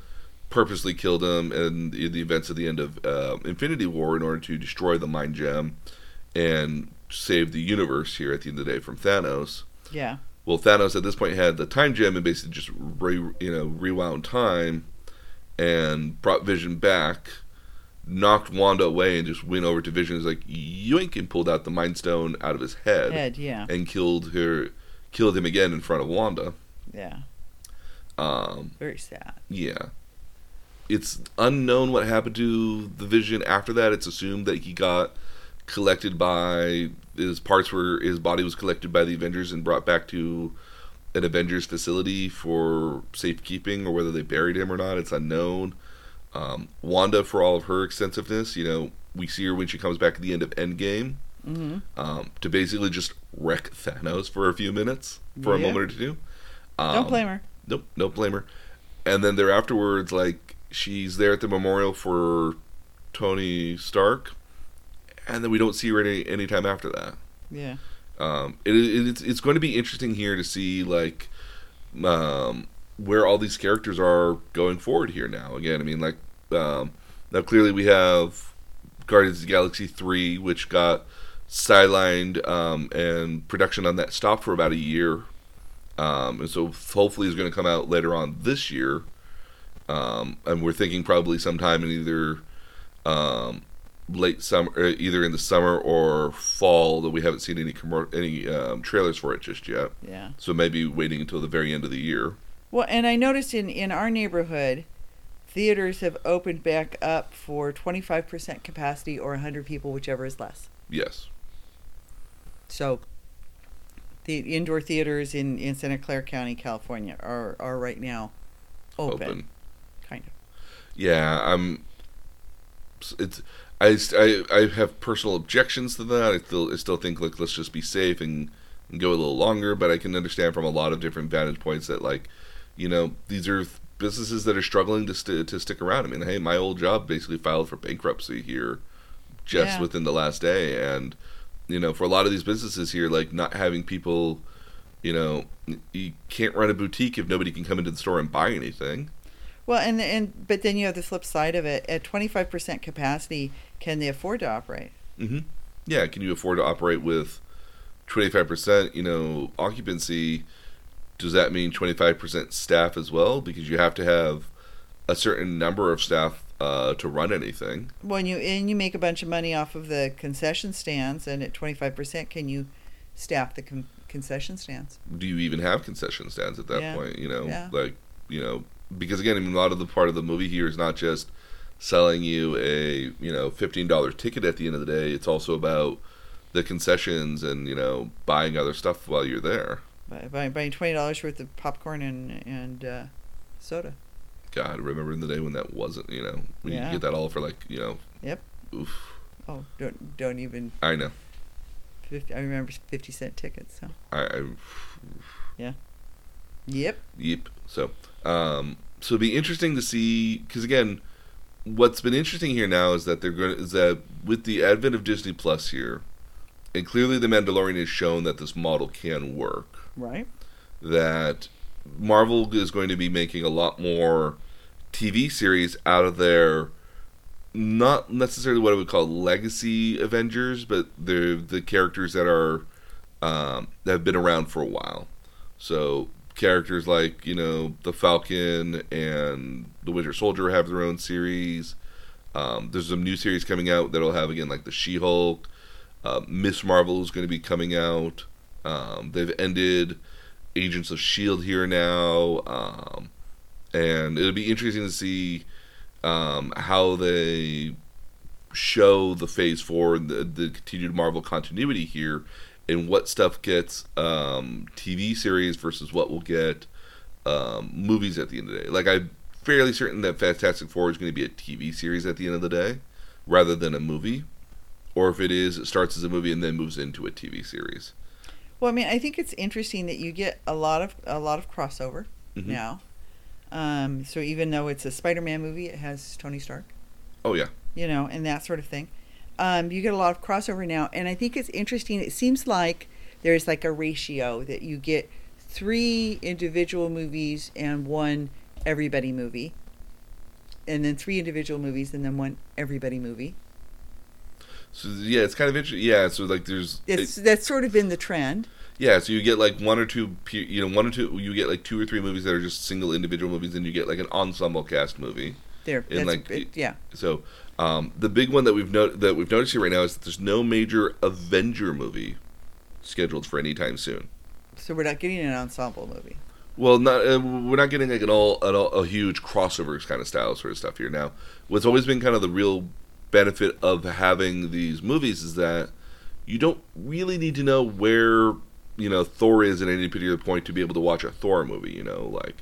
purposely killed him in the events at the end of Infinity War in order to destroy the Mind Gem and save the universe here at the end of the day from Thanos. Yeah. Well, Thanos at this point had the Time Gem and basically just rewound time and brought Vision back, knocked Wanda away, and just went over to Vision. Is like, yoink, and pulled out the Mind Stone out of his head, yeah, and killed him again in front of Wanda. Yeah. Very sad. Yeah. It's unknown what happened to the Vision after that. It's assumed that he got collected by his body was collected by the Avengers and brought back to an Avengers facility for safekeeping, or whether they buried him or not, it's unknown. Wanda, for all of her extensiveness, we see her when she comes back at the end of Endgame to basically just wreck Thanos for a few minutes, for a moment or two. Don't blame her. Nope, don't blame her. And then there afterwards, like, she's there at the memorial for Tony Stark, and then we don't see her any time after that. Yeah. It's going to be interesting here to see like where all these characters are going forward here now. Again, I mean, like now clearly we have Guardians of the Galaxy 3, which got sidelined and production on that stopped for about a year, and so hopefully is going to come out later on this year, and we're thinking probably sometime in either late summer, either in the summer or fall, that we haven't seen any trailers for it just yet. Yeah. So maybe waiting until the very end of the year. Well, and I noticed in our neighborhood, theaters have opened back up for 25% capacity or 100 people, whichever is less. Yes. So the indoor theaters in Santa Clara County, California are right now open. Kind of. Yeah, I have personal objections to that. I still think, like, let's just be safe and go a little longer, but I can understand from a lot of different vantage points that, like, You know, these are businesses that are struggling to stick around. I mean, hey, my old job basically filed for bankruptcy here just within the last day. And, you know, for a lot of these businesses here, like, not having people, you know, you can't run a boutique if nobody can come into the store and buy anything. Well, and but then you have the flip side of it. At 25% capacity, can they afford to operate? Mm-hmm. Yeah, can you afford to operate with 25%, you know, occupancy? Does that mean 25% staff as well? Because you have to have a certain number of staff to run anything. When you and you make a bunch of money off of the concession stands, and at 25%, can you staff the concession stands? Do you even have concession stands at that point? You know, like, you know. Because, again, I mean, a lot of the part of the movie here is not just selling you a, you know, $15 ticket at the end of the day. It's also about the concessions and, you know, buying other stuff while you're there. Buying $20 worth of popcorn and soda. God, remember in the day when that wasn't, you know, when you could get that all for, like, you know. Yep. Oof. Oh, don't even. I know. 50, I remember 50-cent tickets. So. I yeah. Yep. Yep. So. So it'd be interesting to see, because again, what's been interesting here now is that that with the advent of Disney Plus here, and clearly The Mandalorian has shown that this model can work. Right. That Marvel is going to be making a lot more TV series out of their, not necessarily what I would call legacy Avengers, but they're the characters that are that have been around for a while. So characters like, you know, the Falcon and the Winter Soldier have their own series. There's some new series coming out that'll have, again, like the She-Hulk. Miss Marvel is going to be coming out. They've ended Agents of S.H.I.E.L.D. here now. And it'll be interesting to see how they show the Phase 4 and the continued Marvel continuity here. And what stuff gets TV series versus what will get movies at the end of the day. Like, I'm fairly certain that Fantastic Four is going to be a TV series at the end of the day rather than a movie. Or if it is, it starts as a movie and then moves into a TV series. Well, I mean, I think it's interesting that you get a lot of crossover now. So even though it's a Spider-Man movie, it has Tony Stark. Oh, yeah. You know, and that sort of thing. You get a lot of crossover now, and I think it's interesting. It seems like there's like a ratio that you get 3 individual movies and 1 everybody movie, and then 3 individual movies and then 1 everybody movie. So yeah, it's kind of interesting. Yeah, so like that's sort of been the trend. Yeah, so you get like 1 or 2, you know, 1 or 2. You get like 2 or 3 movies that are just single individual movies, and you get like an ensemble cast movie. There, and like so. The big one that we've noticed here right now is that there's no major Avenger movie scheduled for any time soon. So we're not getting an ensemble movie. Well, we're not getting like a huge crossovers kind of style sort of stuff here. Now, what's always been kind of the real benefit of having these movies is that you don't really need to know where, you know, Thor is at any particular point to be able to watch a Thor movie. You know, like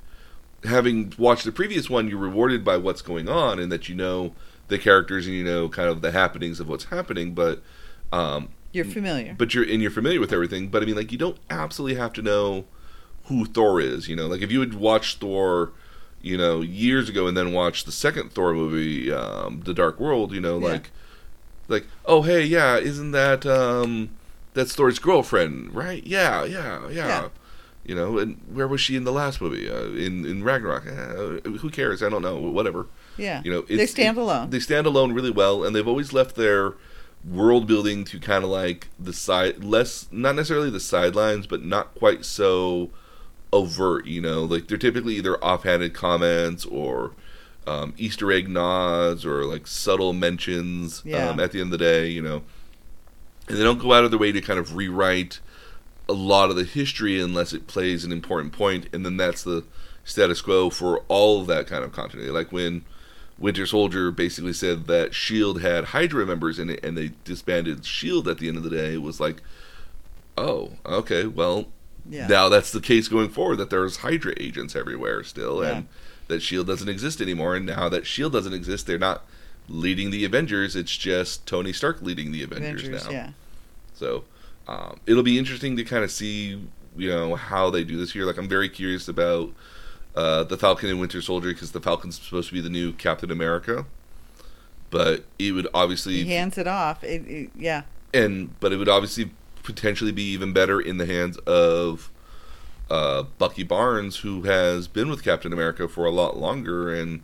having watched the previous one, you're rewarded by what's going on and that you know the characters and, you know, kind of the happenings of what's happening, but you're familiar. But you're familiar with everything. But I mean, like, you don't absolutely have to know who Thor is. You know, like if you had watched Thor, you know, years ago and then watched the second Thor movie, The Dark World. You know, like oh hey, yeah, isn't that that's Thor's girlfriend, right? Yeah. You know, and where was she in the last movie? In Ragnarok? Who cares? I don't know. Whatever. Yeah, you know, they stand alone. They stand alone really well, and they've always left their world building to kind of like the side, less, not necessarily the sidelines, but not quite so overt. You know, like they're typically either offhanded comments or Easter egg nods or like subtle mentions at the end of the day. You know, and they don't go out of their way to kind of rewrite a lot of the history unless it plays an important point, and then that's the status quo for all of that kind of continuity. Like when Winter Soldier basically said that S.H.I.E.L.D. had Hydra members in it and they disbanded S.H.I.E.L.D. at the end of the day, it was like, oh, okay, well, now that's the case going forward, that there's Hydra agents everywhere still and that S.H.I.E.L.D. doesn't exist anymore. And now that S.H.I.E.L.D. doesn't exist, they're not leading the Avengers. It's just Tony Stark leading the Avengers now. Yeah. So it'll be interesting to kind of see, you know, how they do this here. Like I'm very curious about the Falcon and Winter Soldier, because the Falcon's supposed to be the new Captain America. But it would obviously... He hands it off. Yeah. But it would obviously potentially be even better in the hands of Bucky Barnes, who has been with Captain America for a lot longer, and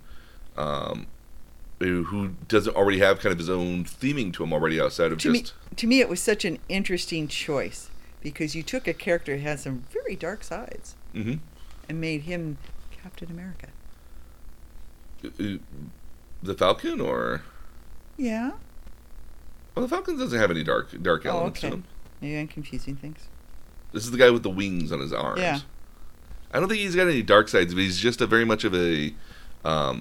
who doesn't already have kind of his own theming to him already outside of To me, it was such an interesting choice, because you took a character who has some very dark sides mm-hmm. and made him Captain America. The Falcon, or... Yeah. Well, the Falcon doesn't have any dark elements to him. Maybe I'm confusing things. This is the guy with the wings on his arms. Yeah. I don't think he's got any dark sides, but he's just a sidekick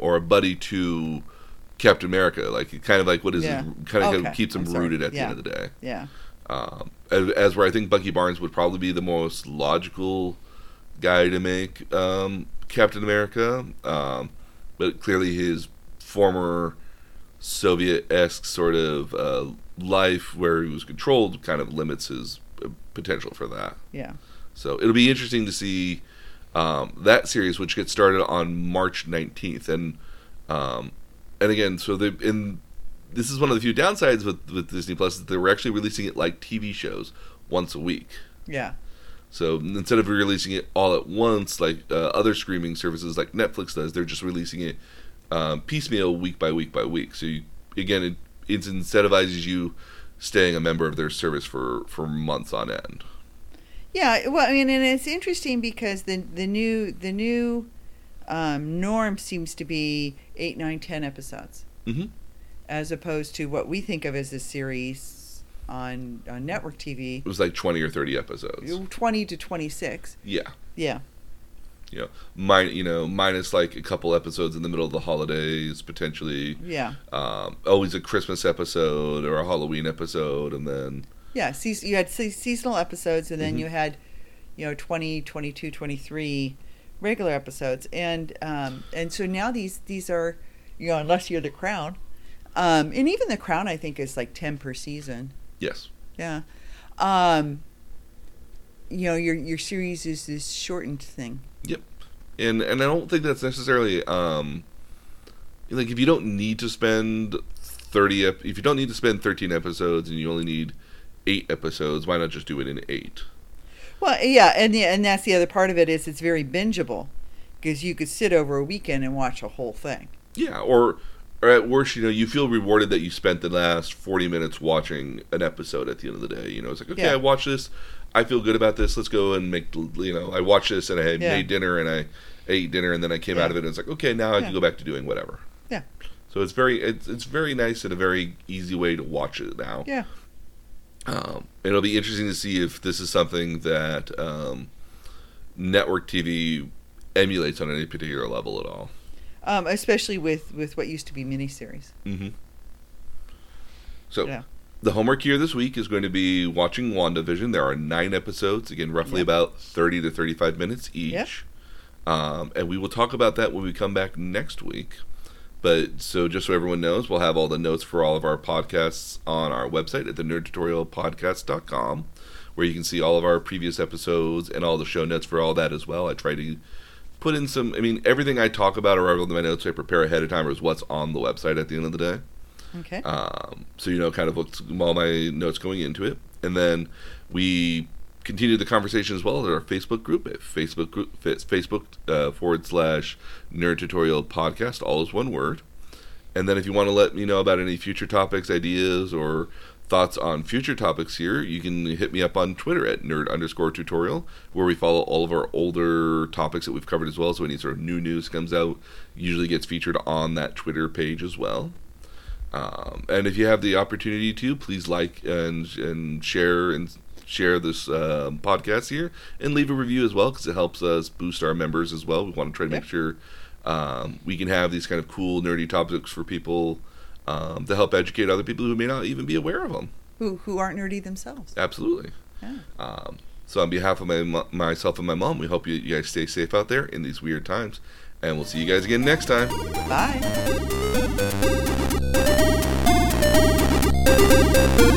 or a buddy to Captain America. Like, kind of like what is yeah. it? Kind of keeps him rooted at the end of the day. Yeah. As where I think Bucky Barnes would probably be the most logical guy to make Captain America, but clearly his former Soviet-esque sort of life where he was controlled kind of limits his potential for that. Yeah. So it'll be interesting to see that series, which gets started on March 19th. And again, so this is one of the few downsides with Disney Plus, that they were actually releasing it like TV shows once a week. Yeah. So instead of releasing it all at once, like other streaming services like Netflix does, they're just releasing it piecemeal week by week by week. So it incentivizes you staying a member of their service for months on end. Yeah, well, I mean, and it's interesting because the new norm seems to be 8, 9, 10 episodes, mm-hmm. as opposed to what we think of as a series. On network TV, it was like 20 or 30 episodes. 20 to 26. Yeah. Yeah. You know, minus like a couple episodes in the middle of the holidays, potentially. Yeah. Always a Christmas episode or a Halloween episode, and then. Yeah, you had seasonal episodes, and then mm-hmm. you had, 20, 22, 23 regular episodes, and so now these are, unless you're The Crown, and even The Crown I think is like 10 per season. Yes. Yeah. Your series is this shortened thing. Yep. And I don't think that's necessarily like, if you don't need to spend 13 episodes and you only need 8 episodes, why not just do it in 8? Well, yeah, and that's the other part of it is it's very bingeable, because you could sit over a weekend and watch a whole thing. Yeah, or at worst, you feel rewarded that you spent the last 40 minutes watching an episode at the end of the day. It's like, okay, yeah. I watched this. I feel good about this. Let's go and make, I watched this and I made dinner and I ate dinner and then I came out of it and it's like, okay, now I can go back to doing whatever. Yeah. So it's very nice and a very easy way to watch it now. Yeah. It'll be interesting to see if this is something that network TV emulates on any particular level at all. Especially with what used to be miniseries. Mm-hmm. So, the homework here this week is going to be watching WandaVision. There are 9 episodes, again, roughly about 30 to 35 minutes each. Yep. And we will talk about that when we come back next week. But, so just so everyone knows, we'll have all the notes for all of our podcasts on our website at thenerdtutorialpodcast.com, where you can see all of our previous episodes and all the show notes for all that as well. I try to put in everything I talk about or whatever in my notes I prepare ahead of time is what's on the website at the end of the day. Okay. So, kind of looked all my notes going into it. And then we continue the conversation as well at our Facebook group at Facebook.com/nerdtutorialpodcast, all is one word. And then if you want to let me know about any future topics, ideas, or thoughts on future topics here, you can hit me up on Twitter at nerd_tutorial, where we follow all of our older topics that we've covered as well. So any sort of new news comes out, usually gets featured on that Twitter page as well. And if you have the opportunity to, please like and share this podcast here, and leave a review as well, because it helps us boost our members as well. We want to try to make sure we can have these kind of cool nerdy topics for people. To help educate other people who may not even be aware of them. Who aren't nerdy themselves. Absolutely. Yeah. So on behalf of myself and my mom, we hope you guys stay safe out there in these weird times. And we'll see you guys again next time. Bye.